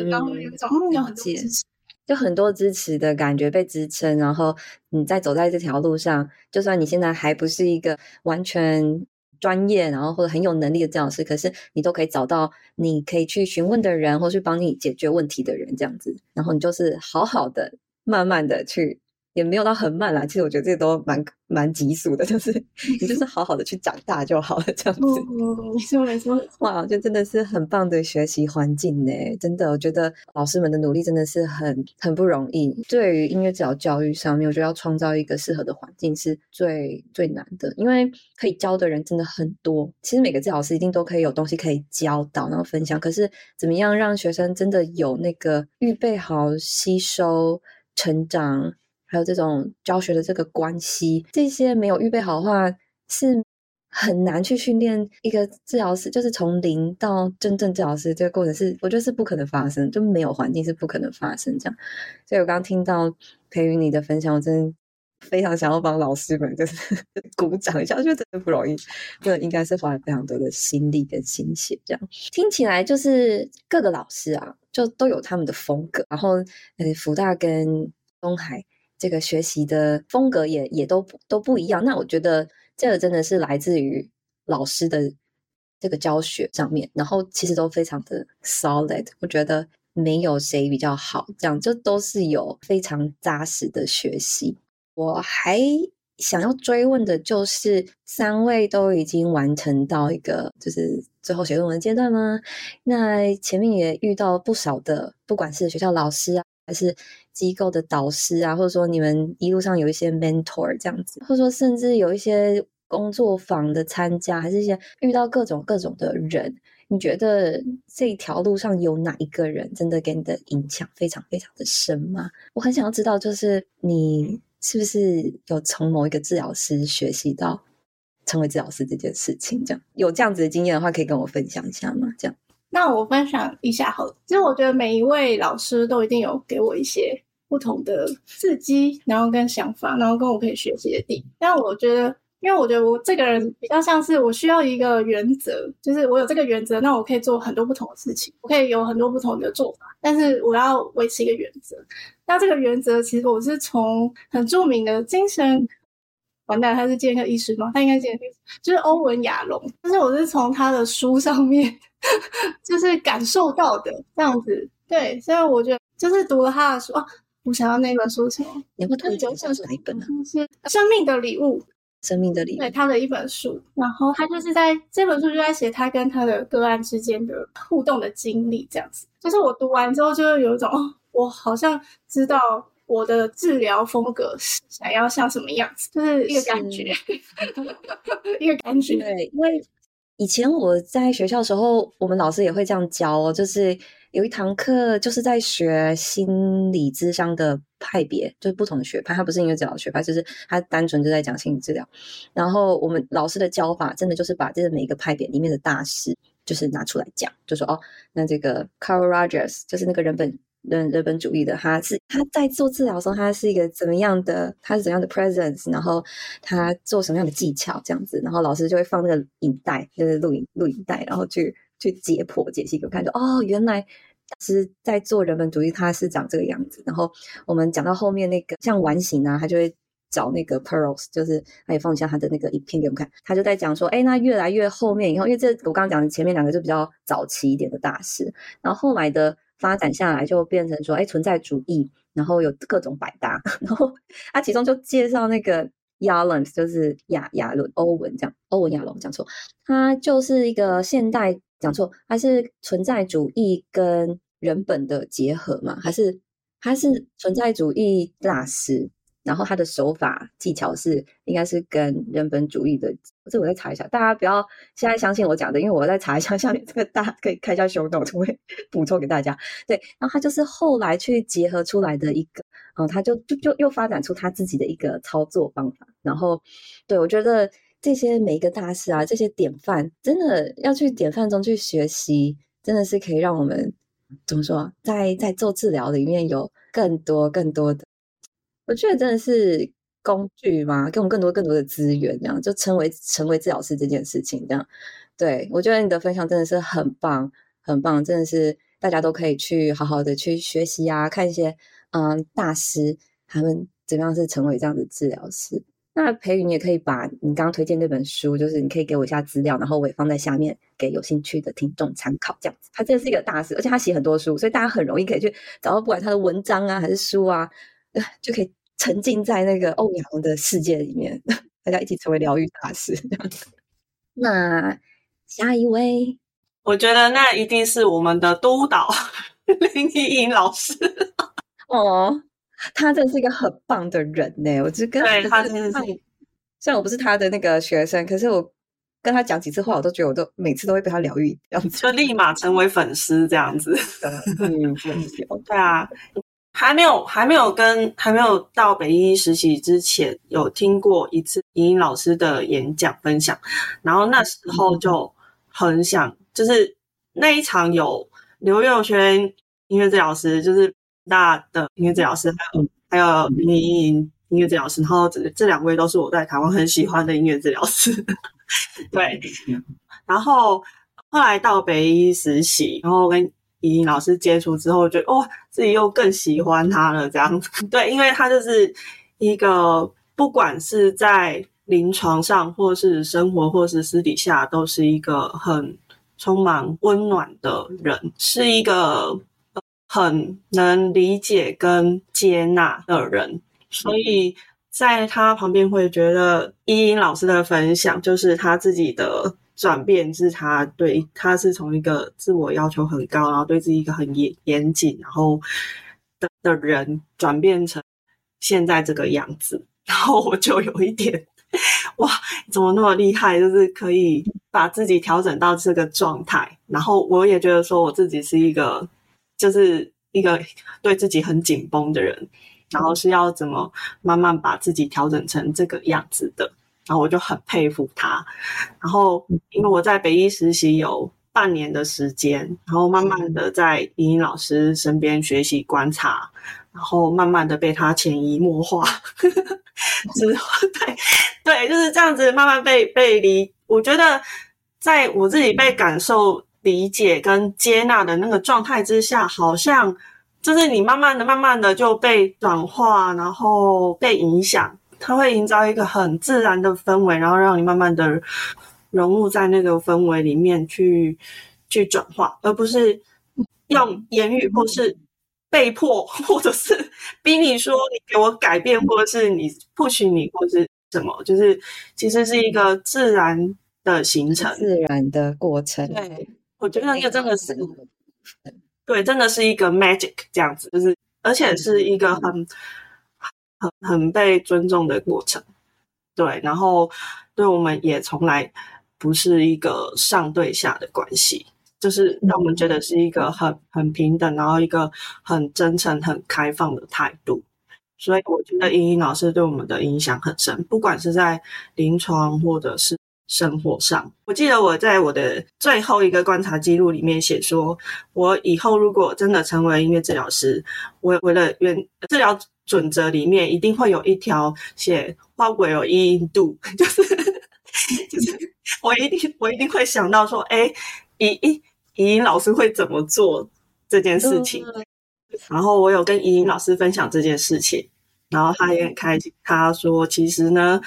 然后有一种有很多支持，就很多支持的感觉被支撑，然后你再走在这条路上，就算你现在还不是一个完全专业然后或者很有能力的治疗师，可是你都可以找到你可以去询问的人或是帮你解决问题的人这样子，然后你就是好好的慢慢的去，也没有到很慢啦，其实我觉得这都蛮急速的，就是你就是好好的去长大就好了这样子没错没错，哇就真的是很棒的学习环境耶，真的我觉得老师们的努力真的是很不容易。对于音乐治疗教育上面，我觉得要创造一个适合的环境是最难的，因为可以教的人真的很多，其实每个治疗师一定都可以有东西可以教导然后分享，可是怎么样让学生真的有那个预备好吸收成长还有这种教学的这个关系，这些没有预备好的话是很难去训练一个治疗师，就是从零到真正治疗师这个过程是我觉得是不可能发生，就没有环境是不可能发生这样。所以我刚刚听到培芸你的分享，我真的非常想要帮老师们就是鼓掌一下，我觉得真的不容易，这应该是花了非常多的心力跟心血这样。听起来就是各个老师啊就都有他们的风格，然后福大跟东海这个学习的风格也都不一样，那我觉得这个真的是来自于老师的这个教学上面，然后其实都非常的 solid， 我觉得没有谁比较好这样，就都是有非常扎实的学习。我还想要追问的就是3位都已经完成到一个就是最后写论文的阶段吗？那前面也遇到不少的不管是学校老师啊还是机构的导师啊，或者说你们一路上有一些 mentor 这样子，或者说甚至有一些工作坊的参加，还是一些遇到各种的人，你觉得这条路上有哪一个人真的给你的影响非常非常的深吗？我很想要知道就是你是不是有从某一个治疗师学习到成为治疗师这件事情这样，有这样子的经验的话可以跟我分享一下吗？这样那我分享一下好了，其实我觉得每一位老师都一定有给我一些不同的刺激，然后跟想法，然后跟我可以学习的地方。但我觉得因为我觉得我这个人比较像是我需要一个原则，就是我有这个原则，那我可以做很多不同的事情，我可以有很多不同的做法，但是我要维持一个原则。那这个原则其实我是从很著名的精神完蛋，他是精神科医师吗？他应该是精神科医师，就是欧文亚龙，就是我是从他的书上面就是感受到的这样子。对，所以我觉得就是读了他的书我想要那本书什么？你会推荐哪一本呢？是《生命的礼物》。生命的礼物，对，他的一本书，然后他就是在这本书就在写他跟他的个案之间的互动的经历这样子。就是我读完之后就有一种我好像知道我的治疗风格想要像什么样子，就是一个感觉一个感觉。对，因为以前我在学校的时候我们老师也会这样教就是有一堂课就是在学心理咨商的派别，就是不同的学派，它不是音乐治疗学派，就是它单纯就在讲心理治疗，然后我们老师的教法真的就是把这每个派别里面的大师就是拿出来讲，就说那这个 Carl Rogers 就是那个人本日本主义的，他在做治疗的时候，他是怎样的 presence， 然后他做什么样的技巧这样子，然后老师就会放那个影带，就是录影带，然后去解析给我看，就哦，原来当时在做人本主义他是长这个样子。然后我们讲到后面那个像完形啊，他就会找那个 pearls， 就是他也放一下他的那个影片给我们看，他就在讲说，那越来越后面以后，因为这我刚刚讲的前面两个就比较早期一点的大师，然后后来的发展下来就变成说，存在主义，然后有各种百搭，然后他其中就介绍那个亚伦，就是亚伦欧文亚龙，讲错，他就是一个现代，讲错，他是存在主义跟人本的结合嘛，他是存在主义大师，然后他的手法技巧应该是跟人本主义的，这我再查一下，大家不要现在相信我讲的，因为我再查一下下面这个，大家可以看一下 show note， 我会补充给大家。对，然后他就是后来去结合出来的一个，他就又发展出他自己的一个操作方法。然后对，我觉得这些每一个大师啊，这些典范真的要去典范中去学习，真的是可以让我们怎么说，在做治疗里面有更多的，我觉得真的是工具嘛，给我们更多的资源，这样就成为治疗师这件事情，这样。对，我觉得你的分享真的是很棒，真的是大家都可以去好好的去学习啊，看一些大师他们怎么样是成为这样的治疗师。那培宇，你也可以把你刚刚推荐那本书，就是你可以给我一下资料，然后我也放在下面给有兴趣的听众参考，这样子。他真的是一个大师，而且他写很多书，所以大家很容易可以去找到，不管他的文章啊还是书啊，就可以沉浸在那个欧亚龙的世界里面，大家一起成为疗愈大师。那下一位，我觉得那一定是我们的督导林怡莹老师。哦，他真的是一个很棒的人呢。我就跟他，对，他真的是，虽然我不是他的那个学生，可是我跟他讲几次话，我都觉得我都每次都会被他疗愈，这样子就立马成为粉丝这样子。对啊。还没有到北医实习之前，有听过一次莹莹老师的演讲分享，然后那时候就很想，就是那一场有刘佑轩音乐治疗师，就是大的音乐治疗师，还有林莹莹音乐治疗师，然后这两位都是我在台湾很喜欢的音乐治疗师。对，然后后来到北医实习，然后跟莹莹老师接触之后，觉得自己又更喜欢他了，这样子。对，因为他就是一个不管是在临床上或是生活或是私底下，都是一个很充满温暖的人，是一个很能理解跟接纳的人，所以在他旁边会觉得莹莹老师的分享，就是他自己的转变，是他是从一个自我要求很高，然后对自己一个很严谨，然后的人转变成现在这个样子。然后我就有一点，哇，怎么那么厉害，就是可以把自己调整到这个状态。然后我也觉得说我自己是一个，就是一个对自己很紧绷的人，然后是要怎么慢慢把自己调整成这个样子的。然后我就很佩服他，然后因为我在北医实习有半年的时间，然后慢慢的在莹莹老师身边学习观察，然后慢慢的被他潜移默化。之后对，就是这样子慢慢被理，我觉得在我自己被感受理解跟接纳的那个状态之下，好像就是你慢慢的就被转化，然后被影响，它会营造一个很自然的氛围，然后让你慢慢的融入在那个氛围里面去转化，而不是用言语或是被迫，或者是逼你说你给我改变，或者是你不许你，或是什么，就是其实是一个自然的形成，自然的过程。对，我觉得那个真的是，对，真的是一个 magic 这样子，就是而且是一个很被尊重的过程。对，然后对我们也从来不是一个上对下的关系，就是让我们觉得是一个很平等，然后一个很真诚很开放的态度。所以我觉得莹莹老师对我们的影响很深，不管是在临床或者是生活上。我记得我在我的最后一个观察记录里面写说，我以后如果真的成为音乐治疗师，我为了治疗准则里面一定会有一条写花鬼有一因度，就是我一定会想到说，怡英老师会怎么做这件事情。然后我有跟怡英老师分享这件事情，然后他也很开心，他说其实呢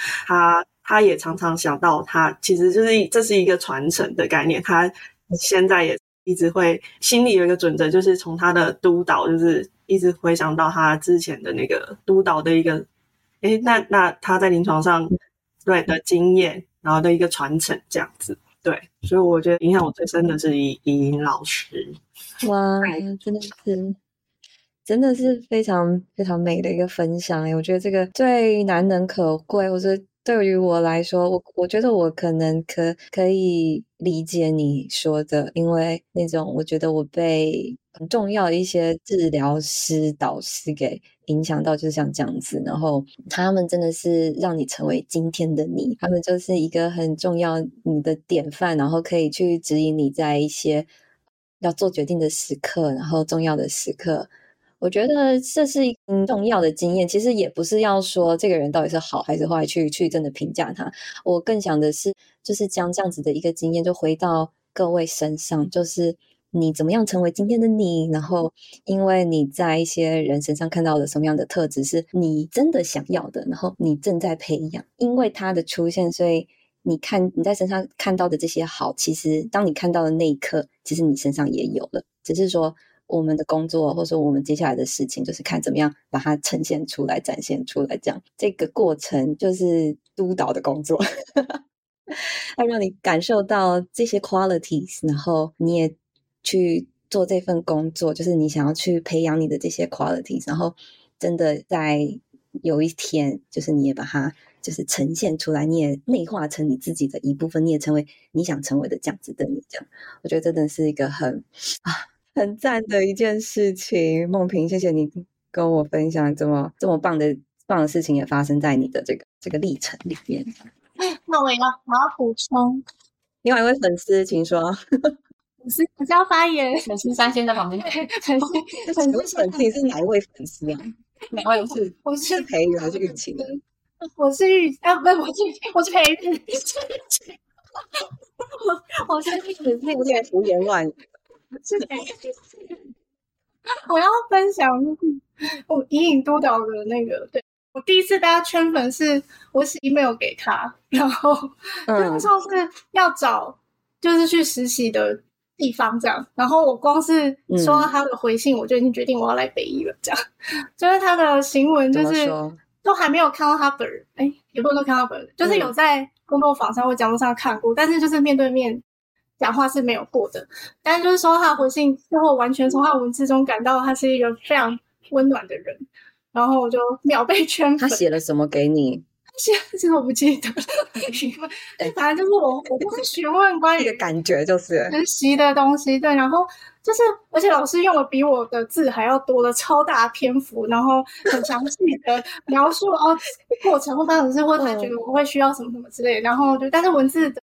他也常常想到，他其实就是这是一个传承的概念，他现在也一直会心里有一个准则，就是从他的督导，就是一直回想到他之前的那个督导的一个那他在临床上对的经验，然后的一个传承这样子。对，所以我觉得影响我最深的是怡英老师。哇，真的是非常非常美的一个分享。我觉得这个最难能可贵，或者对于我来说，我觉得我可能可以理解你说的，因为那种我觉得我被很重要的一些治疗师导师给影响到，就是像这样子，然后他们真的是让你成为今天的你，他们就是一个很重要你的典范，然后可以去指引你在一些要做决定的时刻，然后重要的时刻。我觉得这是一个重要的经验，其实也不是要说这个人到底是好还是坏去真的评价他，我更想的是就是将这样子的一个经验就回到各位身上，就是你怎么样成为今天的你，然后因为你在一些人身上看到了什么样的特质是你真的想要的，然后你正在培养，因为他的出现，所以你在身上看到的这些好，其实当你看到的那一刻，其实你身上也有了，只是说我们的工作或者我们接下来的事情就是看怎么样把它呈现出来展现出来，这样这个过程就是督导的工作要让你感受到这些 qualities， 然后你也去做这份工作，就是你想要去培养你的这些 qualities， 然后真的在有一天就是你也把它就是呈现出来，你也内化成你自己的一部分，你也成为你想成为的这样子的你，这样我觉得真的是一个很赞的一件事情。梦萍，谢谢你跟我分享这么棒的事情也发生在你的这个历程里面。那我也要补充，另外一位粉丝请说。我是要发言，粉丝三先在旁边。粉丝你是哪一位粉丝啊？哪位是？我是培宇还是雨晴？我是培宇。我是那个福言乱语。我要分享我怡颖督导的那个，对，我第一次大家圈粉是我写 email 给他，然后那时候是要找就是去实习的地方这样，然后我光是收到他的回信，我就已经决定我要来北医了，这样就是他的行文就是都还没有看到他本人，也不能说看到本人，就是有在工作坊上或讲座上看过，但是就是面对面讲话是没有过的，但是就是说他的回信之后，完全从他文字中感到他是一个非常温暖的人，然后我就秒被圈粉。他写了什么给你？其实我不记得反正就是我不是询问关于这个感觉就是实习的东西，对，然后就是而且老师用了比我的字还要多的超大篇幅，然后很详细的描述过程或发生事，或者他觉得我会需要什么什么之类的，然后就但是文字的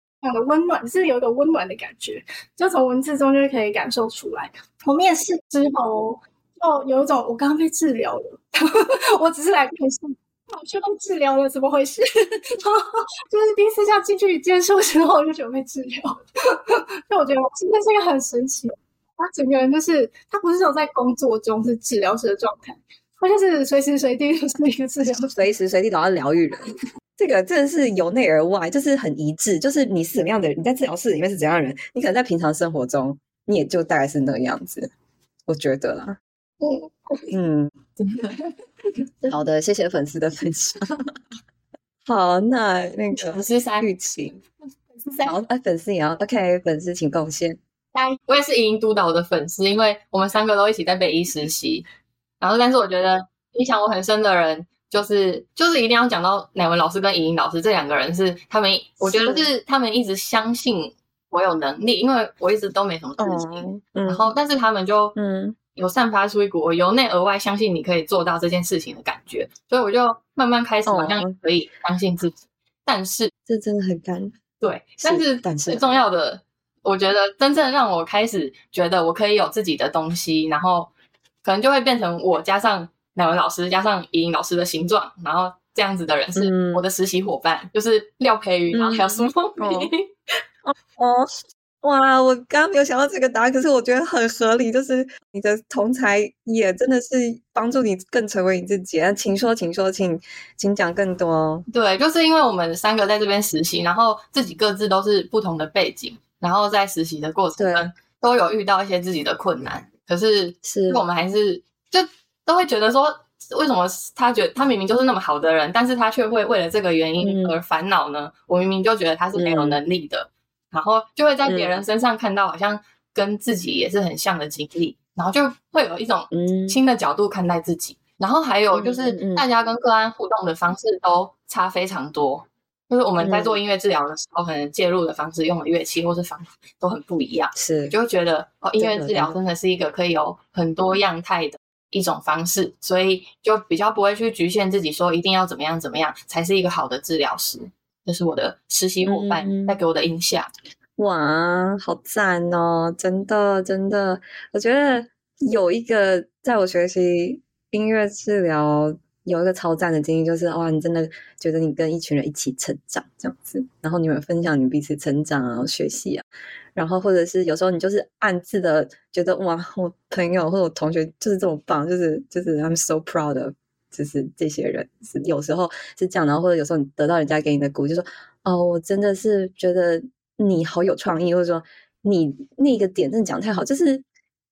温暖是有一个温暖的感觉，就从文字中就可以感受出来。我面试之后就有一种我刚刚被治疗了我只是来面试我却被治疗了，怎么回事就是第一次这样进去接触之后我就觉得被治疗了所以我觉得今天是一个很神奇，他整个人就是他不是说在工作中是治疗师的状态，他就是随时随地就是一个治疗师，随时随地都要疗愈人这个真的是由内而外，就是很一致，就是你是什么样的人，你在治疗室里面是怎样的人，你可能在平常生活中你也就大概是那个样子，我觉得啦。好的，谢谢粉丝的分享好，那个粉丝三雨晴，好，粉丝也要 OK， 粉丝请贡献。我也是怡英督导的粉丝，因为我们三个都一起在北医实习，然后但是我觉得影响我很深的人就是一定要讲到乃文老师跟怡英老师，这两个人是他们，我觉得是他们一直相信我有能力，因为我一直都没什么自信，然后但是他们就有散发出一股我由内而外相信你可以做到这件事情的感觉，所以我就慢慢开始好像可以相信自己，但是这真的很感人。对，但是最重要的，我觉得真正让我开始觉得我可以有自己的东西，然后可能就会变成我加上乃文老师加上怡颖老师的形状，然后这样子的人是我的实习伙伴，就是廖培瑜，然后还有苏梦萍。哦，哇，我刚刚没有想到这个答案，可是我觉得很合理，就是你的同才也真的是帮助你更成为你自己。请说，请讲更多。对，就是因为我们三个在这边实习，然后自己各自都是不同的背景，然后在实习的过程中都有遇到一些自己的困难，可是我们还是就都会觉得说，为什么他觉得他明明就是那么好的人，但是他却会为了这个原因而烦恼呢？我明明就觉得他是没有能力的，然后就会在别人身上看到好像跟自己也是很像的经历，然后就会有一种新的角度看待自己。然后还有就是大家跟个案互动的方式都差非常多，就是我们在做音乐治疗的时候可能介入的方式、用的乐器或是方法都很不一样，是就会觉得哦，音乐治疗真的是一个可以有很多样态的一种方式，所以就比较不会去局限自己说一定要怎么样才是一个好的治疗师。这是我的实习伙伴带给我的印象。哇，好赞哦，真的。我觉得有一个在我学习音乐治疗有一个超赞的经历，就是哇，你真的觉得你跟一群人一起成长这样子，然后你们分享你彼此成长啊、学习啊，然后或者是有时候你就是暗自的觉得哇，我朋友或者我同学就是这么棒，就是 I'm so proud of。就是这些人是有时候是这样，然后或者有时候你得到人家给你的鼓就说哦，我真的是觉得你好有创意，或者说你那个点真的讲太好，就是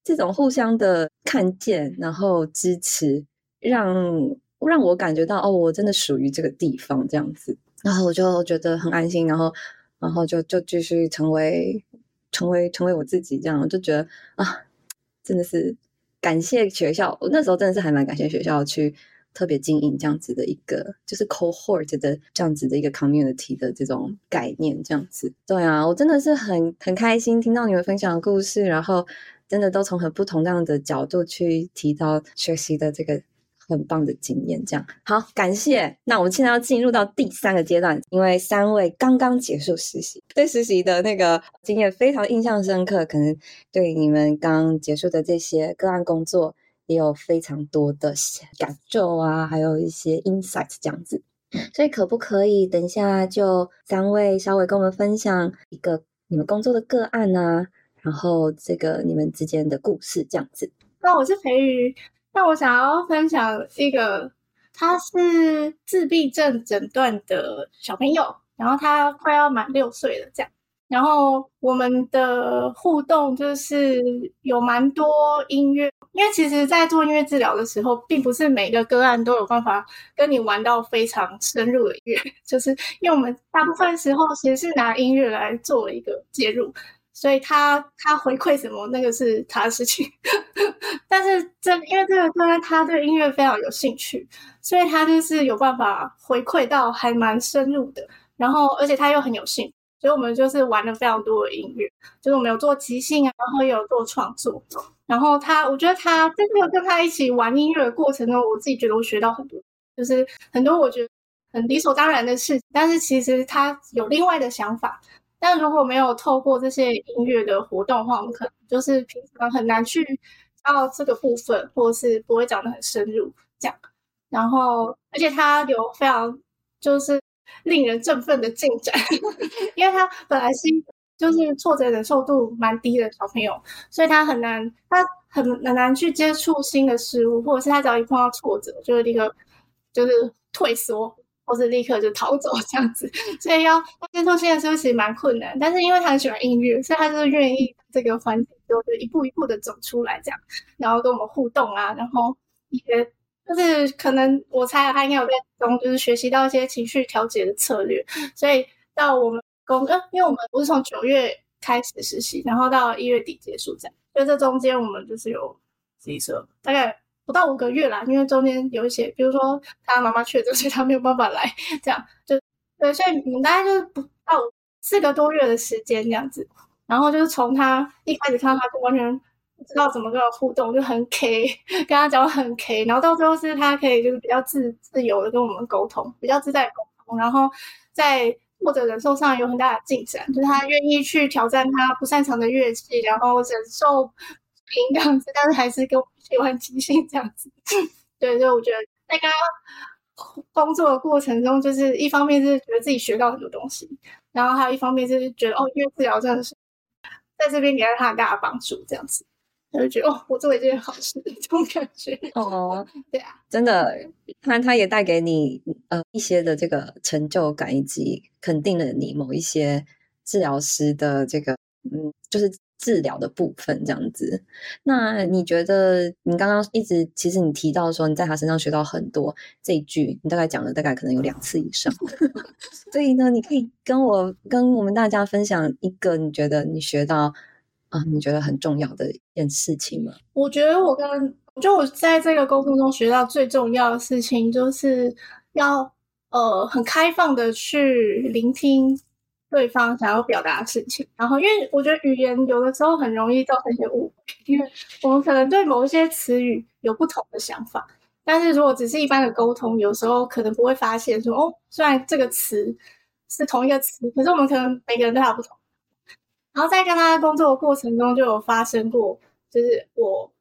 这种互相的看见然后支持让我感觉到哦，我真的属于这个地方这样子，然后我就觉得很安心，然后就继续成为我自己，这样我就觉得啊，真的是感谢学校，我那时候真的是还蛮感谢学校去特别经营这样子的一个就是 cohort 的这样子的一个 community 的这种概念这样子。对啊，我真的是很开心听到你们分享的故事，然后真的都从很不同这样的角度去提到学习的这个很棒的经验这样。好，感谢。那我们现在要进入到第三个阶段，因为三位刚刚结束实习，对实习的那个经验非常印象深刻，可能对你们刚结束的这些个案工作也有非常多的感受啊，还有一些 insights 这样子。所以可不可以等一下就三位稍微跟我们分享一个你们工作的个案啊，然后这个你们之间的故事这样子。那我是培瑜，那我想要分享一个，他是自闭症诊断的小朋友，然后他快要满6岁了这样。然后我们的互动就是有蛮多音乐，因为其实在做音乐治疗的时候并不是每个个案都有办法跟你玩到非常深入的音乐，就是因为我们大部分时候其实是拿音乐来做一个介入，所以他回馈什么那个是他的事情但是因为这个个案他对音乐非常有兴趣，所以他就是有办法回馈到还蛮深入的，然后而且他又很有兴趣，所以我们就是玩了非常多的音乐，就是我们有做即兴啊，然后也有做创作。然后我觉得他在这个跟他一起玩音乐的过程中，我自己觉得我学到很多，就是很多我觉得很理所当然的事情，但是其实他有另外的想法，但如果没有透过这些音乐的活动的话，我们可能就是平常很难去到这个部分，或是不会讲得很深入这样。然后而且他有非常就是令人振奋的进展因为他本来是就是挫折忍受度蛮低的小朋友，所以他很难去接触新的事物，或者是他只要一碰到挫折就立刻就是退缩，或是立刻就逃走这样子，所以要接触新的事物其实蛮困难，但是因为他很喜欢音乐，所以他就是愿意这个环境就是一步一步的走出来这样，然后跟我们互动啊，然后也就是可能我猜他应该有在中就是学习到一些情绪调节的策略，所以到我们因为我们不是从9月开始实习，然后到1月底结束这样，所以这中间我们就是有大概不到5个月啦，因为中间有一些比如说他妈妈确诊，所以他没有办法来这样，就对，所以我们大概就是不到4个多月的时间这样子。然后就是从他一开始看到他就完全不知道怎么跟他互动，就很 K， 跟他讲很 K， 然后到最后是他可以就是比较自由的跟我们沟通，比较自在沟通，然后在挫折忍受上有很大的进展，就是他愿意去挑战他不擅长的乐器，然后忍受平常，但是还是跟我喜欢即兴这样子。对，所以我觉得在跟他工作的过程中，就是一方面是觉得自己学到很多东西，然后还有一方面是觉得哦，音乐治疗真的是在这边给他很大的帮助，这样子我就觉得哦，我做了一件好事这种感觉。哦，对啊，真的，他也带给你一些的这个成就感，以及肯定了你某一些治疗师的这个就是治疗的部分这样子。那你觉得你刚刚一直其实你提到说你在他身上学到很多这一句，你大概讲了大概可能有2次以上。所以呢，你可以跟我们大家分享一个你觉得你学到你觉得很重要的一件事情吗？我觉得我在这个沟通中学到最重要的事情，就是要很开放的去聆听对方想要表达的事情。然后因为我觉得语言有的时候很容易造成一些误会，因为我们可能对某一些词语有不同的想法，但是如果只是一般的沟通，有时候可能不会发现说哦，虽然这个词是同一个词，可是我们可能每个人对它不同。然后在跟他工作的过程中就有发生过，就是我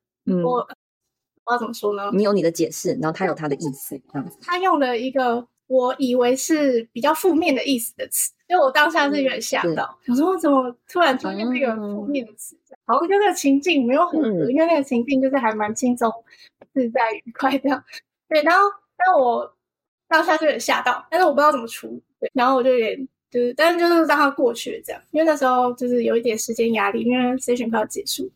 要怎么说呢，你有你的解释，然后他有他的意思，他用了一个我以为是比较负面的意思的词，因为我当下是有点吓到，想说怎么突然出现这个负面的词，好像跟那个情境没有很合，因为那个情境就是还蛮轻松自在愉快这样。对，然后但我当下就有点吓到，但是我不知道怎么处理。对，然后我就有点就是，但是就是让它过去这样，因为那时候就是有一点时间压力，因为 session 快要结束。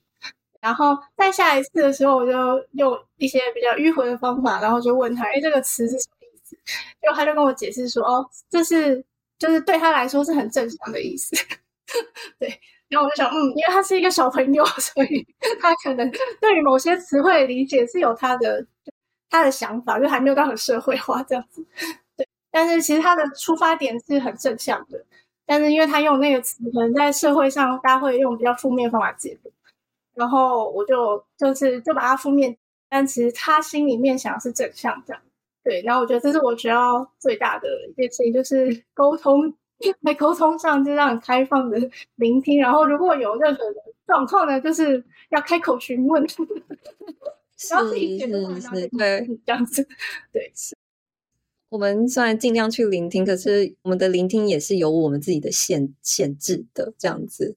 然后在下一次的时候，我就用一些比较迂回的方法，然后就问他：“哎，这个词是什么意思？”就他就跟我解释说：“哦，这是就是对他来说是很正常的意思。”对。然后我就想，因为他是一个小朋友，所以他可能对于某些词汇理解是有他的想法，就还没有到很社会化这样子。但是其实他的出发点是很正向的，但是因为他用那个词可能在社会上大家会用比较负面方法解读，然后我就把它负面，但其实他心里面想是正向这样。对，然后我觉得这是我学到最大的一件事情，就是沟通上就让开放的聆听，然后如果有任何的状况呢，就是要开口询问，然后自己解读完，对，这样子，对。我们虽然尽量去聆听，可是我们的聆听也是有我们自己的限制的这样子，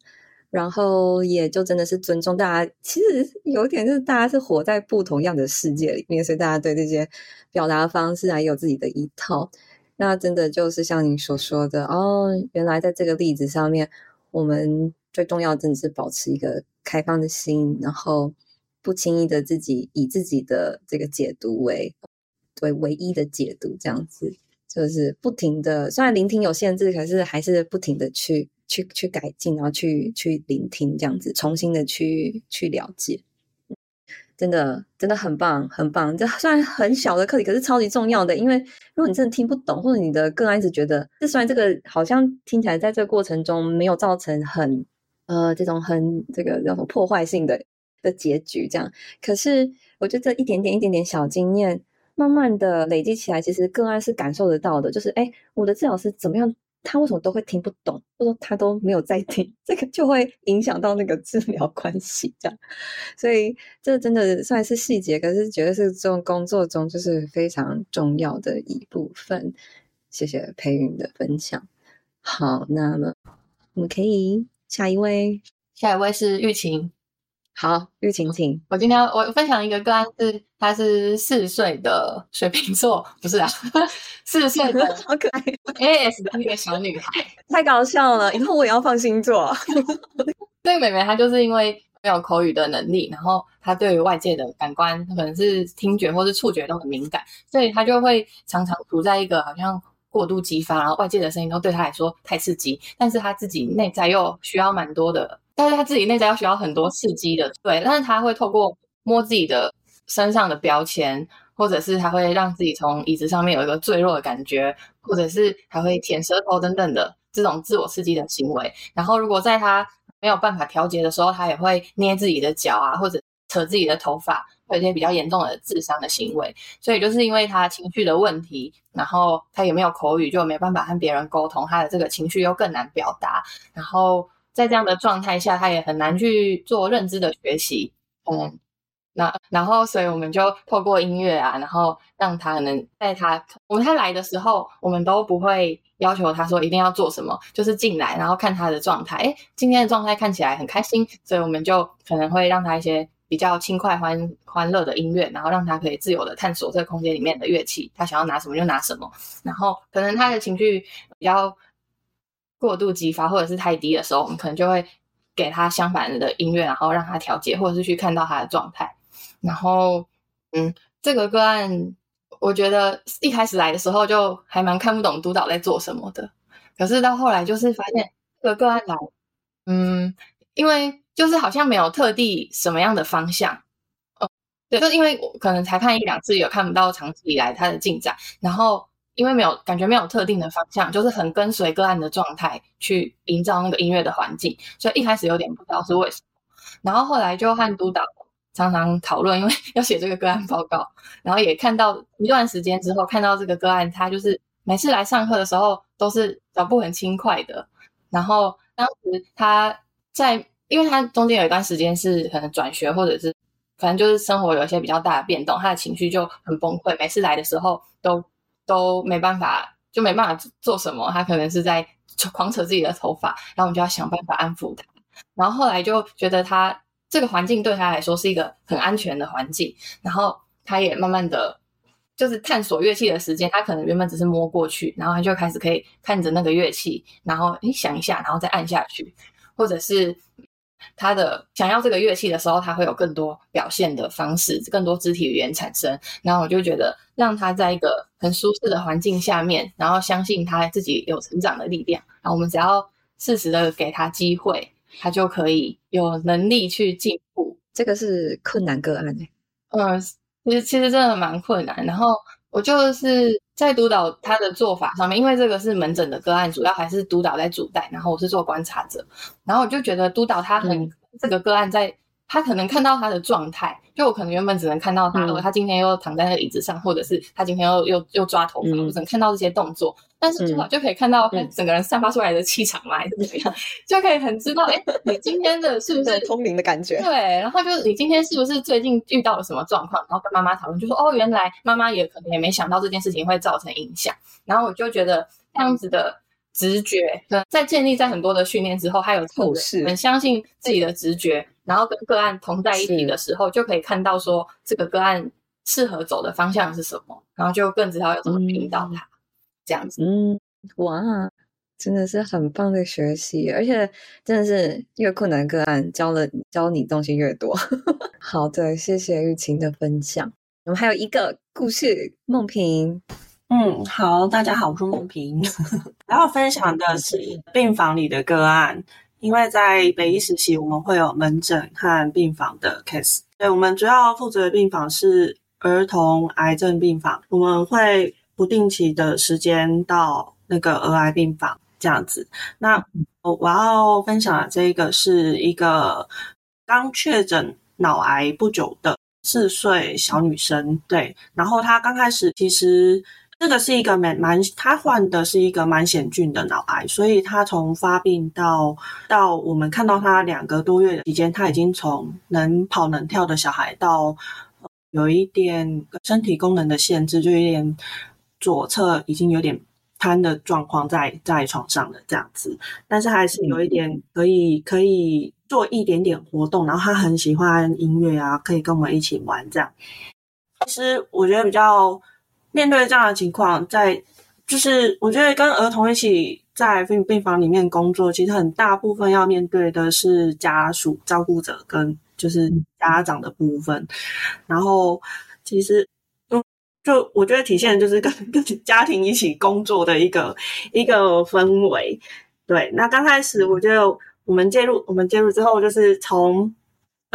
然后也就真的是尊重大家。其实有点就是大家是活在不同样的世界里面，所以大家对这些表达方式还有自己的一套。那真的就是像你所说的哦，原来在这个例子上面，我们最重要的真的是保持一个开放的心，然后不轻易的自己以自己的这个解读为唯一的解读这样子，就是不停的，虽然聆听有限制，可是还是不停的去改进，然后去聆听这样子，重新的去了解。真的真的很棒很棒，这虽然很小的课题，可是超级重要的。因为如果你真的听不懂，或者你的个案一直觉得这，虽然这个好像听起来在这个过程中没有造成很这种很这个叫什么破坏性的结局这样，可是我觉得这一点点小经验慢慢的累积起来，其实个案是感受得到的，就是我的治疗师怎么样，他为什么都会听不懂，或者他都没有在听，这个就会影响到那个治疗关系这样。所以这真的算是细节，可是觉得是这种工作中就是非常重要的一部分。谢谢培芸的分享。好，那么我们可以下一位是玉琴。好，玉晴晴，我今天我分享一个个案是，他是4岁的水瓶座，不是啊，4岁的好可爱 AS 的那个小女孩，太搞笑了，以后我也要放星座。对，妹妹她就是因为没有口语的能力，然后她对于外界的感官，可能是听觉或是触觉都很敏感，所以她就会常常处在一个好像过度激发，然后外界的声音都对她来说太刺激，但是她自己内在又需要蛮多的。但是他自己内在要需要很多刺激的，对，但是他会透过摸自己的身上的标签，或者是他会让自己从椅子上面有一个坠落的感觉，或者是还会舔舌头等等的这种自我刺激的行为。然后如果在他没有办法调节的时候，他也会捏自己的脚啊，或者扯自己的头发，会有一些比较严重的自伤的行为。所以就是因为他情绪的问题，然后他也没有口语，就没办法和别人沟通，他的这个情绪又更难表达，然后在这样的状态下他也很难去做认知的学习。然后所以我们就透过音乐啊，然后让他能在他来的时候，我们都不会要求他说一定要做什么，就是进来然后看他的状态，诶，今天的状态看起来很开心，所以我们就可能会让他一些比较轻快欢乐的音乐，然后让他可以自由的探索这个空间里面的乐器，他想要拿什么就拿什么。然后可能他的情绪比较过度激发或者是太低的时候，我们可能就会给他相反的音乐，然后让他调节，或者是去看到他的状态。然后这个个案我觉得一开始来的时候就还蛮看不懂督导在做什么的，可是到后来就是发现这个个案来因为就是好像没有特地什么样的方向，对，就因为我可能才看一两次，有看不到长期以来他的进展，然后因为没有感觉，没有特定的方向，就是很跟随个案的状态去营造那个音乐的环境，所以一开始有点不知道是为什么。然后后来就和督导常常讨论，因为要写这个个案报告，然后也看到一段时间之后，看到这个个案他就是每次来上课的时候都是脚步很轻快的，然后当时他在因为他中间有一段时间是可能转学或者是反正就是生活有一些比较大的变动，他的情绪就很崩溃，每次来的时候都没办法，就没办法做什么，他可能是在狂扯自己的头发，然后我们就要想办法安抚他。然后后来就觉得他这个环境对他来说是一个很安全的环境，然后他也慢慢的就是探索乐器的时间，他可能原本只是摸过去，然后他就开始可以看着那个乐器，然后想一下然后再按下去，或者是他的想要这个乐器的时候，他会有更多表现的方式，更多肢体语言产生。然后我就觉得让他在一个很舒适的环境下面，然后相信他自己有成长的力量，然后我们只要适时的给他机会，他就可以有能力去进步。这个是困难个案其实真的蛮困难。然后我就是在督导他的做法上面，因为这个是门诊的个案，主要还是督导在主带，然后我是做观察者。然后我就觉得督导他这个个案在他可能看到他的状态，就我可能原本只能看到他他今天又躺在那个椅子上，或者是他今天又抓头发，我只能看到这些动作，但是督导就可以看到他整个人散发出来的气场嘛，还是怎么样，就可以很知道你今天的是不是通灵的感觉，对，然后就是你今天是不是最近遇到了什么状况，然后跟妈妈讨论，就说原来妈妈也可能也没想到这件事情会造成影响。然后我就觉得这样子的直觉在建立在很多的训练之后，还有很相信自己的直觉，然后跟个案同在一起的时候，就可以看到说这个个案适合走的方向是什么，然后就更知道要怎么引导他这样子。哇，真的是很棒的学习，而且真的是越困难个案教你东西越多。好的，谢谢玉琴的分享。我们还有一个故事，梦萍。好，大家好，我是梦萍。然后分享的是病房里的个案，因为在北医实习我们会有门诊和病房的 case， 对，我们主要负责的病房是儿童癌症病房，我们会不定期的时间到那个儿癌病房这样子。那我要分享的这个是一个刚确诊脑癌不久的4岁小女生，对，然后她刚开始其实这个是一个他患的是一个蛮险峻的脑癌，所以他从发病到我们看到他2个多月的期间，他已经从能跑能跳的小孩到有一点身体功能的限制，就有点左侧已经有点瘫的状况在床上的这样子，但是还是有一点可以做一点点活动，然后他很喜欢音乐啊，可以跟我们一起玩这样。其实我觉得比较面对这样的情况，就是我觉得跟儿童一起在病房里面工作，其实很大部分要面对的是家属、照顾者跟就是家长的部分。然后其实就我觉得体现就是跟家庭一起工作的一个氛围。对，那刚开始我觉得我们介入之后，就是从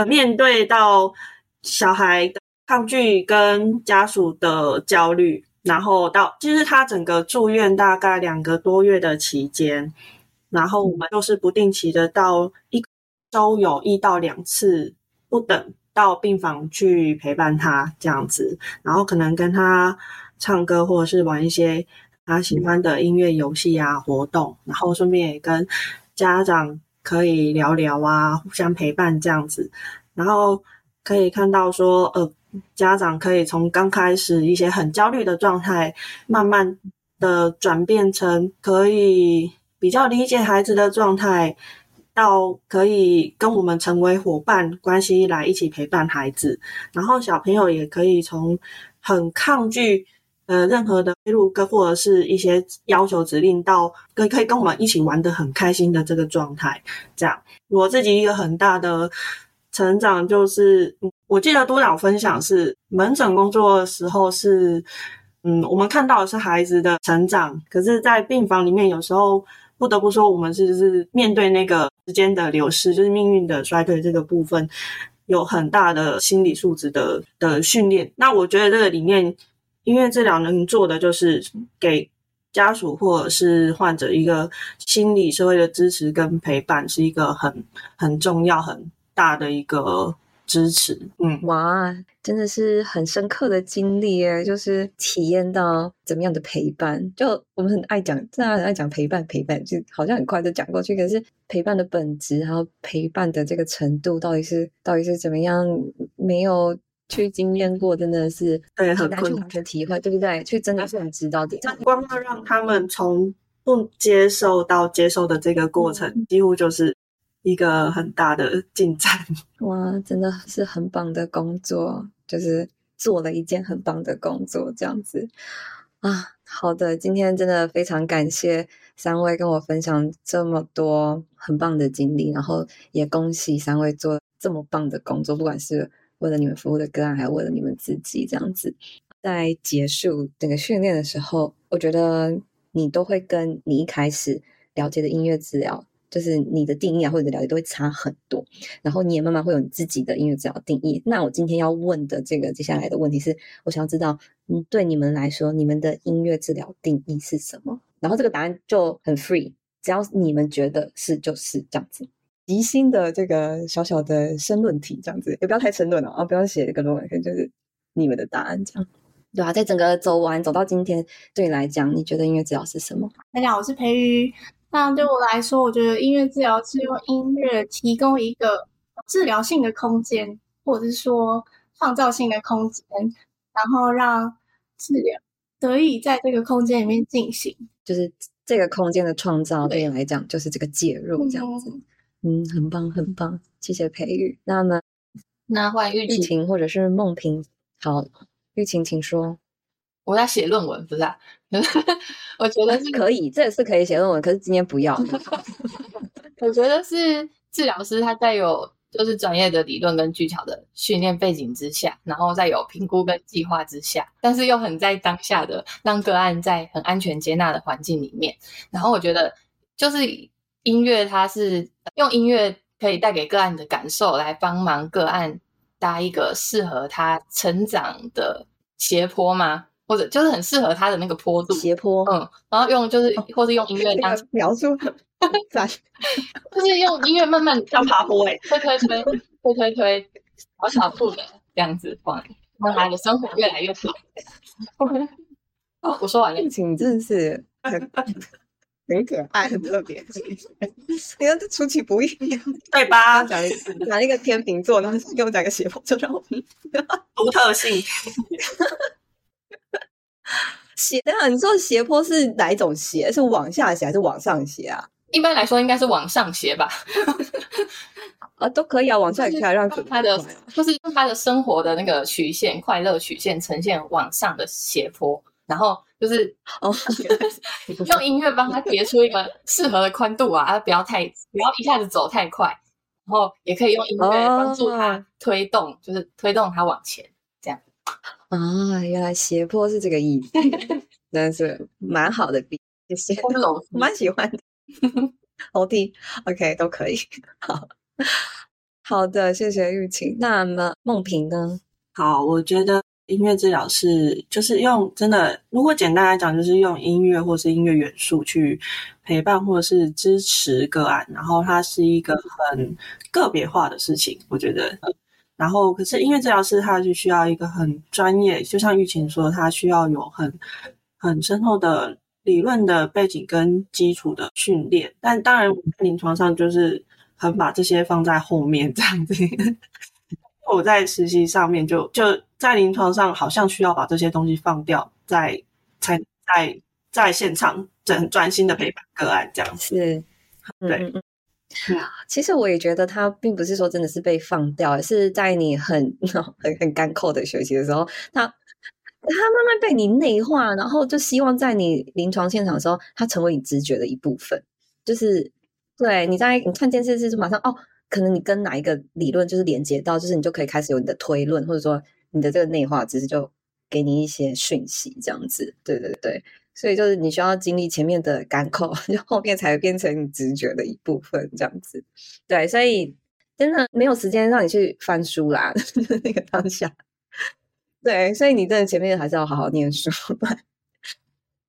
面对到小孩的抗拒跟家属的焦虑，然后到就是他整个住院大概2个多月的期间，然后我们就是不定期的到1周有1到2次不等到病房去陪伴他这样子，然后可能跟他唱歌或者是玩一些他喜欢的音乐游戏啊活动，然后顺便也跟家长可以聊聊啊，互相陪伴这样子。然后可以看到说家长可以从刚开始一些很焦虑的状态慢慢的转变成可以比较理解孩子的状态，到可以跟我们成为伙伴关系来一起陪伴孩子。然后小朋友也可以从很抗拒任何的介入或者是一些要求指令到可以跟我们一起玩得很开心的这个状态。这样我自己一个很大的成长就是我记得督导分享是门诊工作的时候是我们看到的是孩子的成长，可是在病房里面有时候不得不说我们是面对那个时间的流逝，就是命运的衰退这个部分有很大的心理素质的训练。那我觉得这个里面音乐治疗能做的就是给家属或者是患者一个心理社会的支持跟陪伴，是一个很重要很大的一个支持。哇，真的是很深刻的经历耶，就是体验到怎么样的陪伴。就我们很爱讲陪伴，就好像很快就讲过去，可是陪伴的本质然后陪伴的这个程度到底是怎么样，没有去经验过，真的是对很难去完全体会，对不对？去真的是很知道点，光要让他们从不接受到接受的这个过程几乎就是一个很大的进展。哇，真的是很棒的工作，就是做了一件很棒的工作这样子啊。好的，今天真的非常感谢三位跟我分享这么多很棒的经历，然后也恭喜三位做这么棒的工作，不管是为了你们服务的个案还有为了你们自己这样子。在结束整个训练的时候，我觉得你都会跟你一开始了解的音乐治疗就是你的定义啊，或者你的了解都会差很多，然后你也慢慢会有你自己的音乐治疗定义。那我今天要问的这个接下来的问题是，我想要知道对你们来说你们的音乐治疗定义是什么，然后这个答案就很 free， 只要你们觉得是就是这样子。即兴的这个小小的申论题这样子，也不要太申论了啊，不要写一个论文，就是你们的答案这样。对啊，在整个走到今天，对你来讲你觉得音乐治疗是什么？大家好，我是培瑜。那对我来说，我觉得音乐治疗是用音乐提供一个治疗性的空间，或者是说创造性的空间，然后让治疗得以在这个空间里面进行。就是这个空间的创造对你来讲就是这个介入这样子。很棒很棒，谢谢培育。那么换玉琴或者是梦萍。好，玉琴请说。我在写论文不是啊我觉得是可以，这也是可以写论文，可是今天不要我觉得是治疗师他在有就是专业的理论跟技巧的训练背景之下，然后在有评估跟计划之下，但是又很在当下的让个案在很安全接纳的环境里面。然后我觉得就是音乐，它是用音乐可以带给个案的感受来帮忙个案搭一个适合他成长的斜坡吗，或者就是很适合他的那个坡度斜坡，然后用就是或是用音乐当描述就是用音乐慢慢像爬坡推小步的这样子晃，让他的生活越来越爽我说完了，请真是很可爱很特别你看这出其不意对吧拿一个天秤座然后给我讲一个斜坡，就让我们独特性等一下，你说斜坡是哪一种斜？是往下斜还是往上斜啊？一般来说应该是往上斜吧都可以啊，往下也可以让他的就是他的生活的那个曲线，快乐曲线呈现往上的斜坡，然后就是用音乐帮他叠出一个适合的宽度啊，不要一下子走太快，然后也可以用音乐帮助他推动就是推动他往前这样。原来斜坡是这个意思真的是蛮好的比喻，谢谢，蛮喜欢的OD OK 都可以。好的，谢谢玉琴。那么梦萍呢？好，我觉得音乐治疗是就是用真的，如果简单来讲就是用音乐或是音乐元素去陪伴或是支持个案，然后它是一个很个别化的事情。我觉得然后可是音乐治疗师他就需要一个很专业，就像玉琴说他需要有很深厚的理论的背景跟基础的训练，但当然我在临床上就是很把这些放在后面这样子我在实习上面就在临床上好像需要把这些东西放掉，在现场专心的陪伴个案这样子。是，对。其实我也觉得它并不是说真的是被放掉，而是在你很干扣的学习的时候，它慢慢被你内化，然后就希望在你临床现场的时候，它成为你直觉的一部分。就是对你看电视是马上哦，可能你跟哪一个理论就是连接到，就是你就可以开始有你的推论，或者说你的这个内化知识就给你一些讯息这样子。对对对，所以就是你需要经历前面的干口，就后面才变成你直觉的一部分这样子。对，所以真的没有时间让你去翻书啦那个当下。对，所以你真的前面还是要好好念书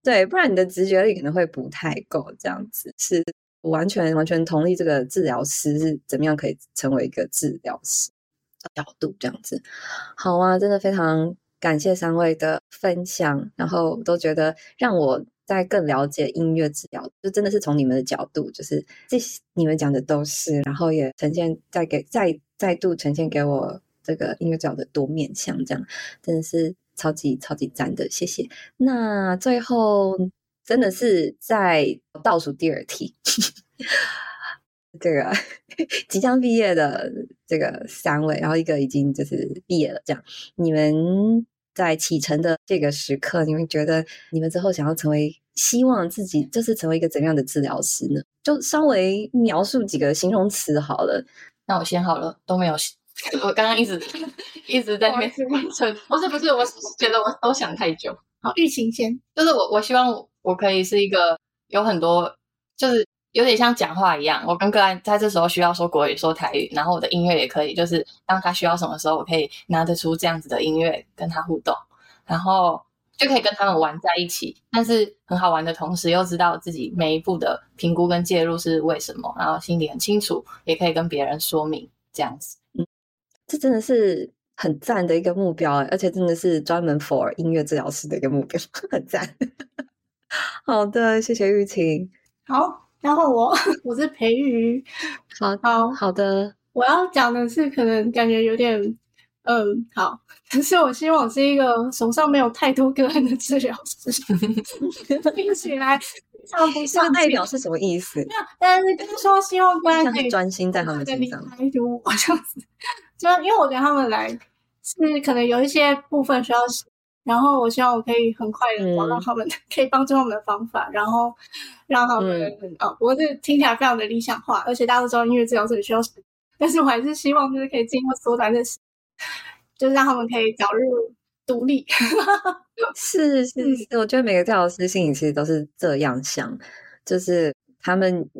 对，不然你的直觉力可能会不太够这样子。是，我完全同意这个治疗师是怎么样可以成为一个治疗师角度这样子。好啊，真的非常感谢三位的分享，然后都觉得让我再更了解音乐治疗，就真的是从你们的角度，就是这你们讲的都是，然后也呈现再度呈现给我这个音乐治疗的多面向，这样真的是超级超级赞的，谢谢。那最后真的是在倒数第二题这个即将毕业的这个三位，然后一个已经就是毕业了这样，你们在启程的这个时刻，你们觉得你们之后想要成为，希望自己就是成为一个怎样的治疗师呢？就稍微描述几个形容词好了。那我先好了，都没有，我刚刚一直在那边不是我觉得我都想太久。好，玉琴先。就是我希望我可以是一个有很多，就是有点像讲话一样，我跟个案在这时候需要说国语说台语，然后我的音乐也可以，就是当他需要什么时候我可以拿得出这样子的音乐跟他互动，然后就可以跟他们玩在一起，但是很好玩的同时又知道自己每一步的评估跟介入是为什么，然后心里很清楚，也可以跟别人说明这样子。这真的是很赞的一个目标，而且真的是专门 for 音乐治疗师的一个目标，很赞好的，谢谢玉琴。好，然后我是培瑜。好的，我要讲的是可能感觉有点好，可是我希望是一个手上没有太多个案的治疗师听起来上不上代表是什么意思？但是就是说希望大家可以专心在他们身上，我这样子，就因为我跟他们来是可能有一些部分需要，然后我希望我可以很快的找到他们可以帮助他们的方法，然后让他们我是听起来非常的理想化，而且大家都知道音乐治疗是很需要时间，但是我还是希望就是可以经过缩短的时间，就是让他们可以早日独立是，我觉得每个治疗师心里其实都是这样想，就是他们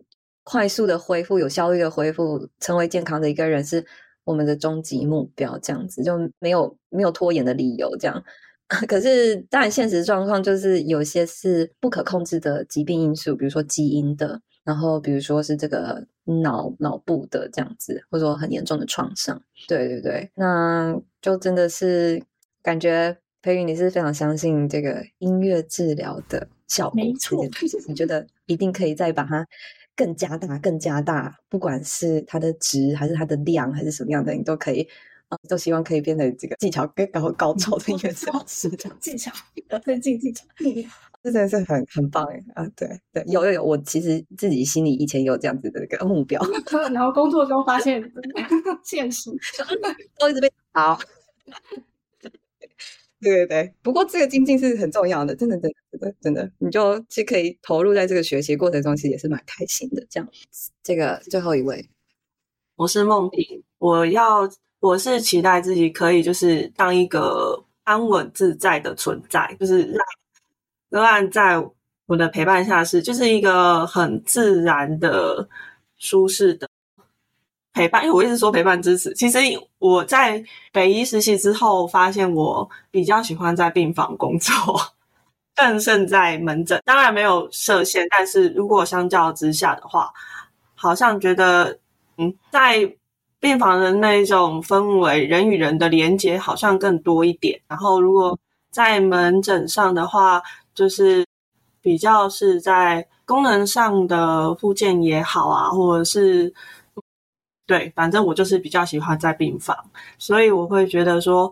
快速的恢复，有效率的恢复，成为健康的一个人是我们的终极目标，这样子就没有拖延的理由这样。可是当然现实状况就是有些是不可控制的疾病因素，比如说基因的，然后比如说是这个脑部的这样子，或者说很严重的创伤。对对对，那就真的是感觉培瑜你是非常相信这个音乐治疗的效果，没错，你觉得一定可以再把它更加大，不管是它的值还是它的量还是什么样的，你都可以都希望可以变成这个技巧更高超的音乐治疗师这样。技巧这真的是很棒耶啊！对，有，我其实自己心里以前有这样子的一个目标然后工作中发现现实都一直被好对，不过这个精进是很重要的，真的你就可以投入在这个学习过程中，其实也是蛮开心的这样。这个最后一位，我是梦萍。我是期待自己可以就是当一个安稳自在的存在，就是让个案在我的陪伴下是就是一个很自然的舒适的陪伴。因为我一直说陪伴支持，其实我在北医实习之后发现我比较喜欢在病房工作更胜在门诊，当然没有设限，但是如果相较之下的话好像觉得在病房的那种氛围，人与人的连结好像更多一点。然后如果在门诊上的话，就是比较是在功能上的复健也好啊，或者是对，反正我就是比较喜欢在病房，所以我会觉得说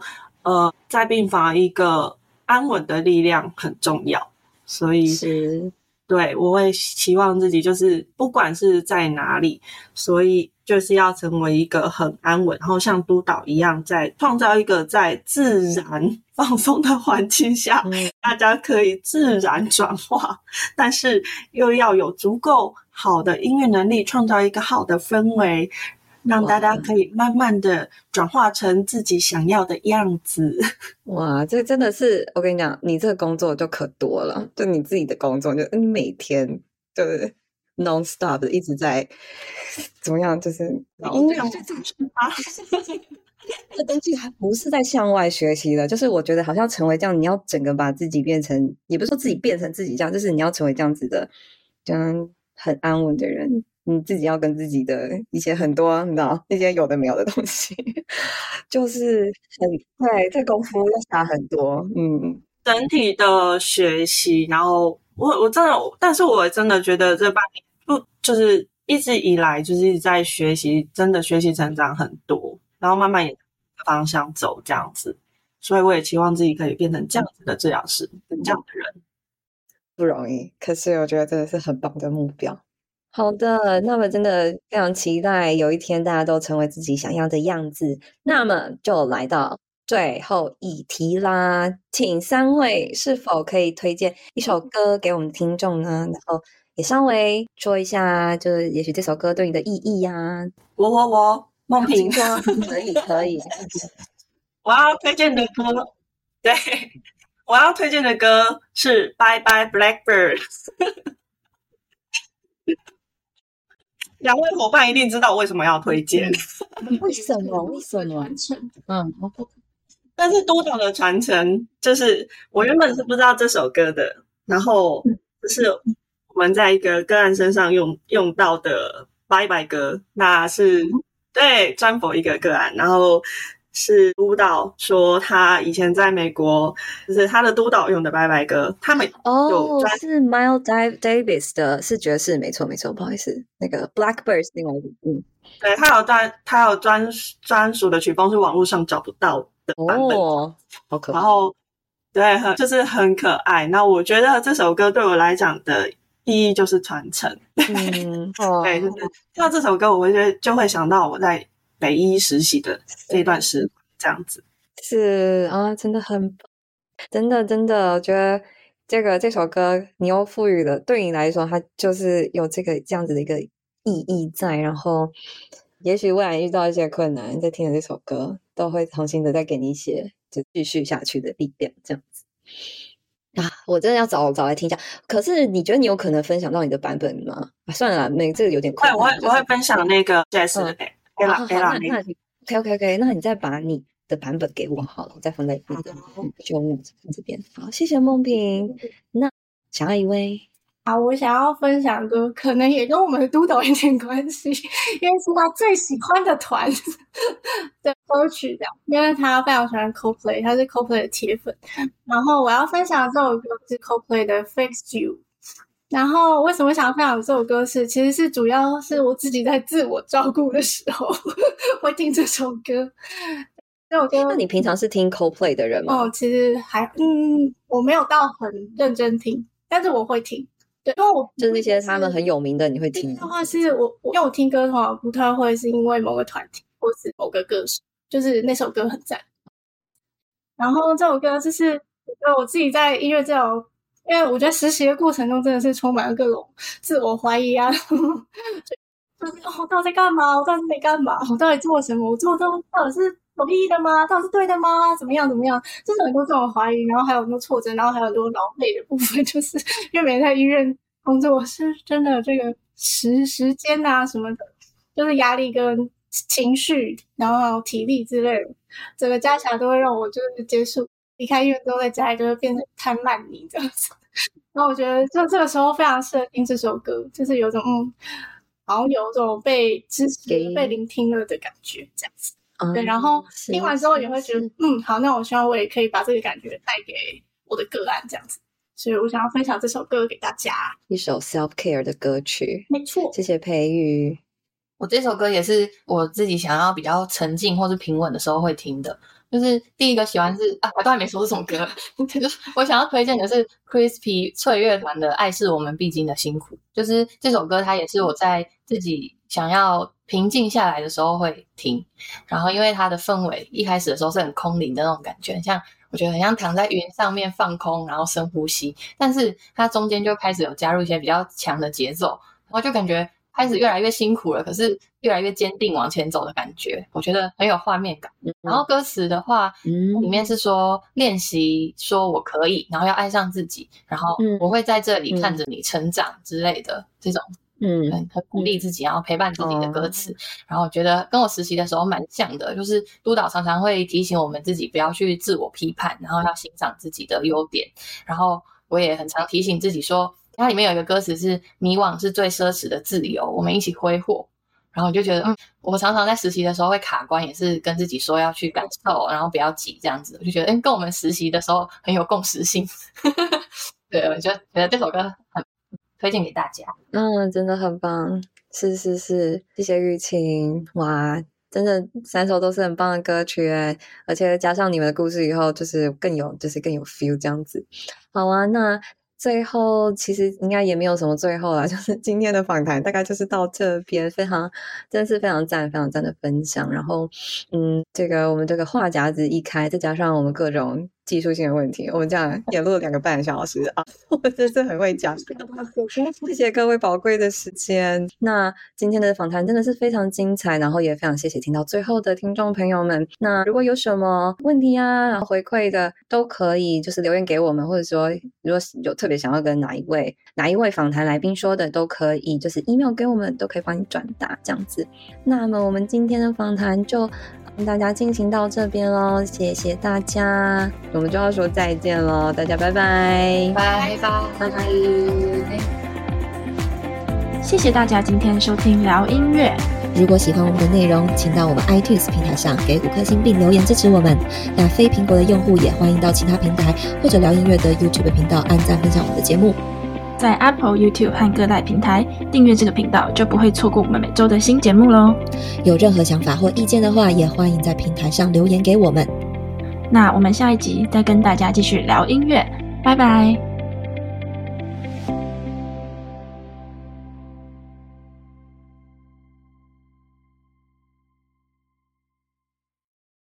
在病房一个安稳的力量很重要，所以是对，我会期望自己就是不管是在哪里，所以就是要成为一个很安稳，然后像督导一样，在创造一个在自然放松的环境下，大家可以自然转化，但是又要有足够好的音乐能力，创造一个好的氛围，让大家可以慢慢的转化成自己想要的样子。哇，这真的是，我跟你讲，你这个工作就可多了，就你自己的工作，就你每天就是 non-stop 的一直在怎么样，就是音乐这东西还不是在向外学习的，就是我觉得好像成为这样，你要整个把自己变成，也不是说自己变成自己这样，就是你要成为这样子的，这样很安稳的人。你自己要跟自己的一些很多你知道那些有的没有的东西就是很对，这功夫要下很多，整体的学习。然后我真的，但是我真的觉得这半年就是一直以来就是一直在学习，真的学习成长很多，然后慢慢也方向走这样子，所以我也期望自己可以变成这样子的治疗师，这样的人不容易，可是我觉得真的是很棒的目标。好的，那么真的非常期待有一天大家都成为自己想要的样子。那么就来到最后一题啦，请三位是否可以推荐一首歌给我们听众呢？然后也稍微说一下，就是也许这首歌对你的意义啊。我梦萍说可以我要推荐的歌，对，我要推荐的歌是 Bye Bye Blackbird 两位伙伴一定知道为什么要推荐，为什么？但是督导的传承，就是我原本是不知道这首歌的，然后就是我们在一个个案身上用到的拜拜歌，那是对专访一个个案，然后是督导说他以前在美国，就是他的督导用的拜拜歌，他们有是 Miles Davis 的，是爵士，没错，不好意思，那个 Blackbird 是另外一个，对，他有专属的曲风，是网络上找不到的版本，好可爱，然后对，就是很可爱。那我觉得这首歌对我来讲的意义就是传承，对，就是像这首歌，我觉得就会想到我在北医实习的这一段时间，这样子是啊，真的很真的，我觉得这首歌你又赋予了，对你来说它就是有这样子的一个意义在，然后也许未来遇到一些困难，你在听了这首歌都会重新的再给你一些就继续下去的力量，这样子啊，我真的要找来听一下。可是你觉得你有可能分享到你的版本吗？算了啦，那这个有点快，我会分享那个 Jazz 的版本。OK， 那你再把你的版本给我好了，我再分类那个就这边。好，谢谢梦萍。那想要一位，好，我想要分享的可能也跟我们的督导有点关系，因为是他最喜欢的团的歌曲的，因为他非常喜欢 Coldplay， 他是 Coldplay 的铁粉。然后我要分享这首歌是 Coldplay 的 Fix You。然后为什么想分享这首歌是，其实是主要是我自己在自我照顾的时候会听这首歌。那你平常是听 Coldplay 的人吗？其实还我没有到很认真听，但是我会听。对，因为我就是那些他们很有名的你会听的话，是我因为我听歌的话不太会是因为某个团体或是某个歌手，就是那首歌很赞。然后这首歌就是我自己在音乐这种，因为我觉得实习的过程中真的是充满了各种自我怀疑啊，就是我到底在干嘛？我到底没干嘛？我到底做什么？我做这到底是有意义的吗？到底是对的吗？怎么样？就是很多这种怀疑，然后还有很多挫折，然后还有很多劳累的部分，就是因为每天在医院工作，我是真的这个时间啊什么的，就是压力跟情绪，然后体力之类的，整个加起来都会让我就是结束。离开医院之后在家里就会变成摊烂泥这样子，然后我觉得就这个时候非常适合听这首歌，就是有种然后有种被支持被聆听了的感觉这样子。对，然后听完之后也会觉得好，那我希望我也可以把这个感觉带给我的个案这样子，所以我想要分享这首歌给大家，一首 self-care 的歌曲。没错，谢谢培育。我这首歌也是我自己想要比较沉静或是平稳的时候会听的，就是第一个喜欢是我都还没说这首歌我想要推荐的是 Crispy 脆乐团的爱是我们必经的辛苦，就是这首歌它也是我在自己想要平静下来的时候会听，然后因为它的氛围一开始的时候是很空灵的那种感觉，像我觉得很像躺在云上面放空然后深呼吸，但是它中间就开始有加入一些比较强的节奏，然后就感觉开始越来越辛苦了，可是越来越坚定往前走的感觉，我觉得很有画面感。然后歌词的话里面是说练习说我可以，然后要爱上自己，然后我会在这里看着你成长之类的，这种很鼓励自己然后陪伴自己的歌词。然后我觉得跟我实习的时候蛮像的，就是督导常常会提醒我们自己不要去自我批判，然后要欣赏自己的优点，然后我也很常提醒自己说，它里面有一个歌词是迷惘是最奢侈的自由，我们一起挥霍。然后我就觉得我常常在实习的时候会卡关，也是跟自己说要去感受，然后不要急这样子，我就觉得跟我们实习的时候很有共识性对，我就觉得这首歌很推荐给大家。真的很棒，是是是，谢谢玉琴。哇，真的三首都是很棒的歌曲耶，而且加上你们的故事以后就是更有 feel 这样子。好啊，那最后其实应该也没有什么最后啦，就是今天的访谈大概就是到这边，非常赞的分享。然后我们这个话匣子一开，再加上我们各种技术性的问题，我们这样也录了2个半小时啊，我真是很会讲谢谢各位宝贵的时间。那今天的访谈真的是非常精彩，然后也非常谢谢听到最后的听众朋友们。那如果有什么问题啊，然后回馈的都可以就是留言给我们，或者说如果有特别想要跟哪一位访谈来宾说的都可以，就是 email 给我们，都可以帮你转达这样子。那么我们今天的访谈就跟大家进行到这边咯，谢谢大家，我们就要说再见咯，大家拜拜，拜拜拜拜。谢谢大家今天收听聊音乐，如果喜欢我们的内容，请到我们 iTunes 平台上给5颗星并留言支持我们。那非苹果的用户也欢迎到其他平台或者聊音乐的 YouTube 频道按赞分享我们的节目，在 Apple、YouTube 和各大平台订阅这个频道，就不会错过我们每周的新节目咯。有任何想法或意见的话，也欢迎在平台上留言给我们。那我们下一集再跟大家继续聊音乐，拜拜。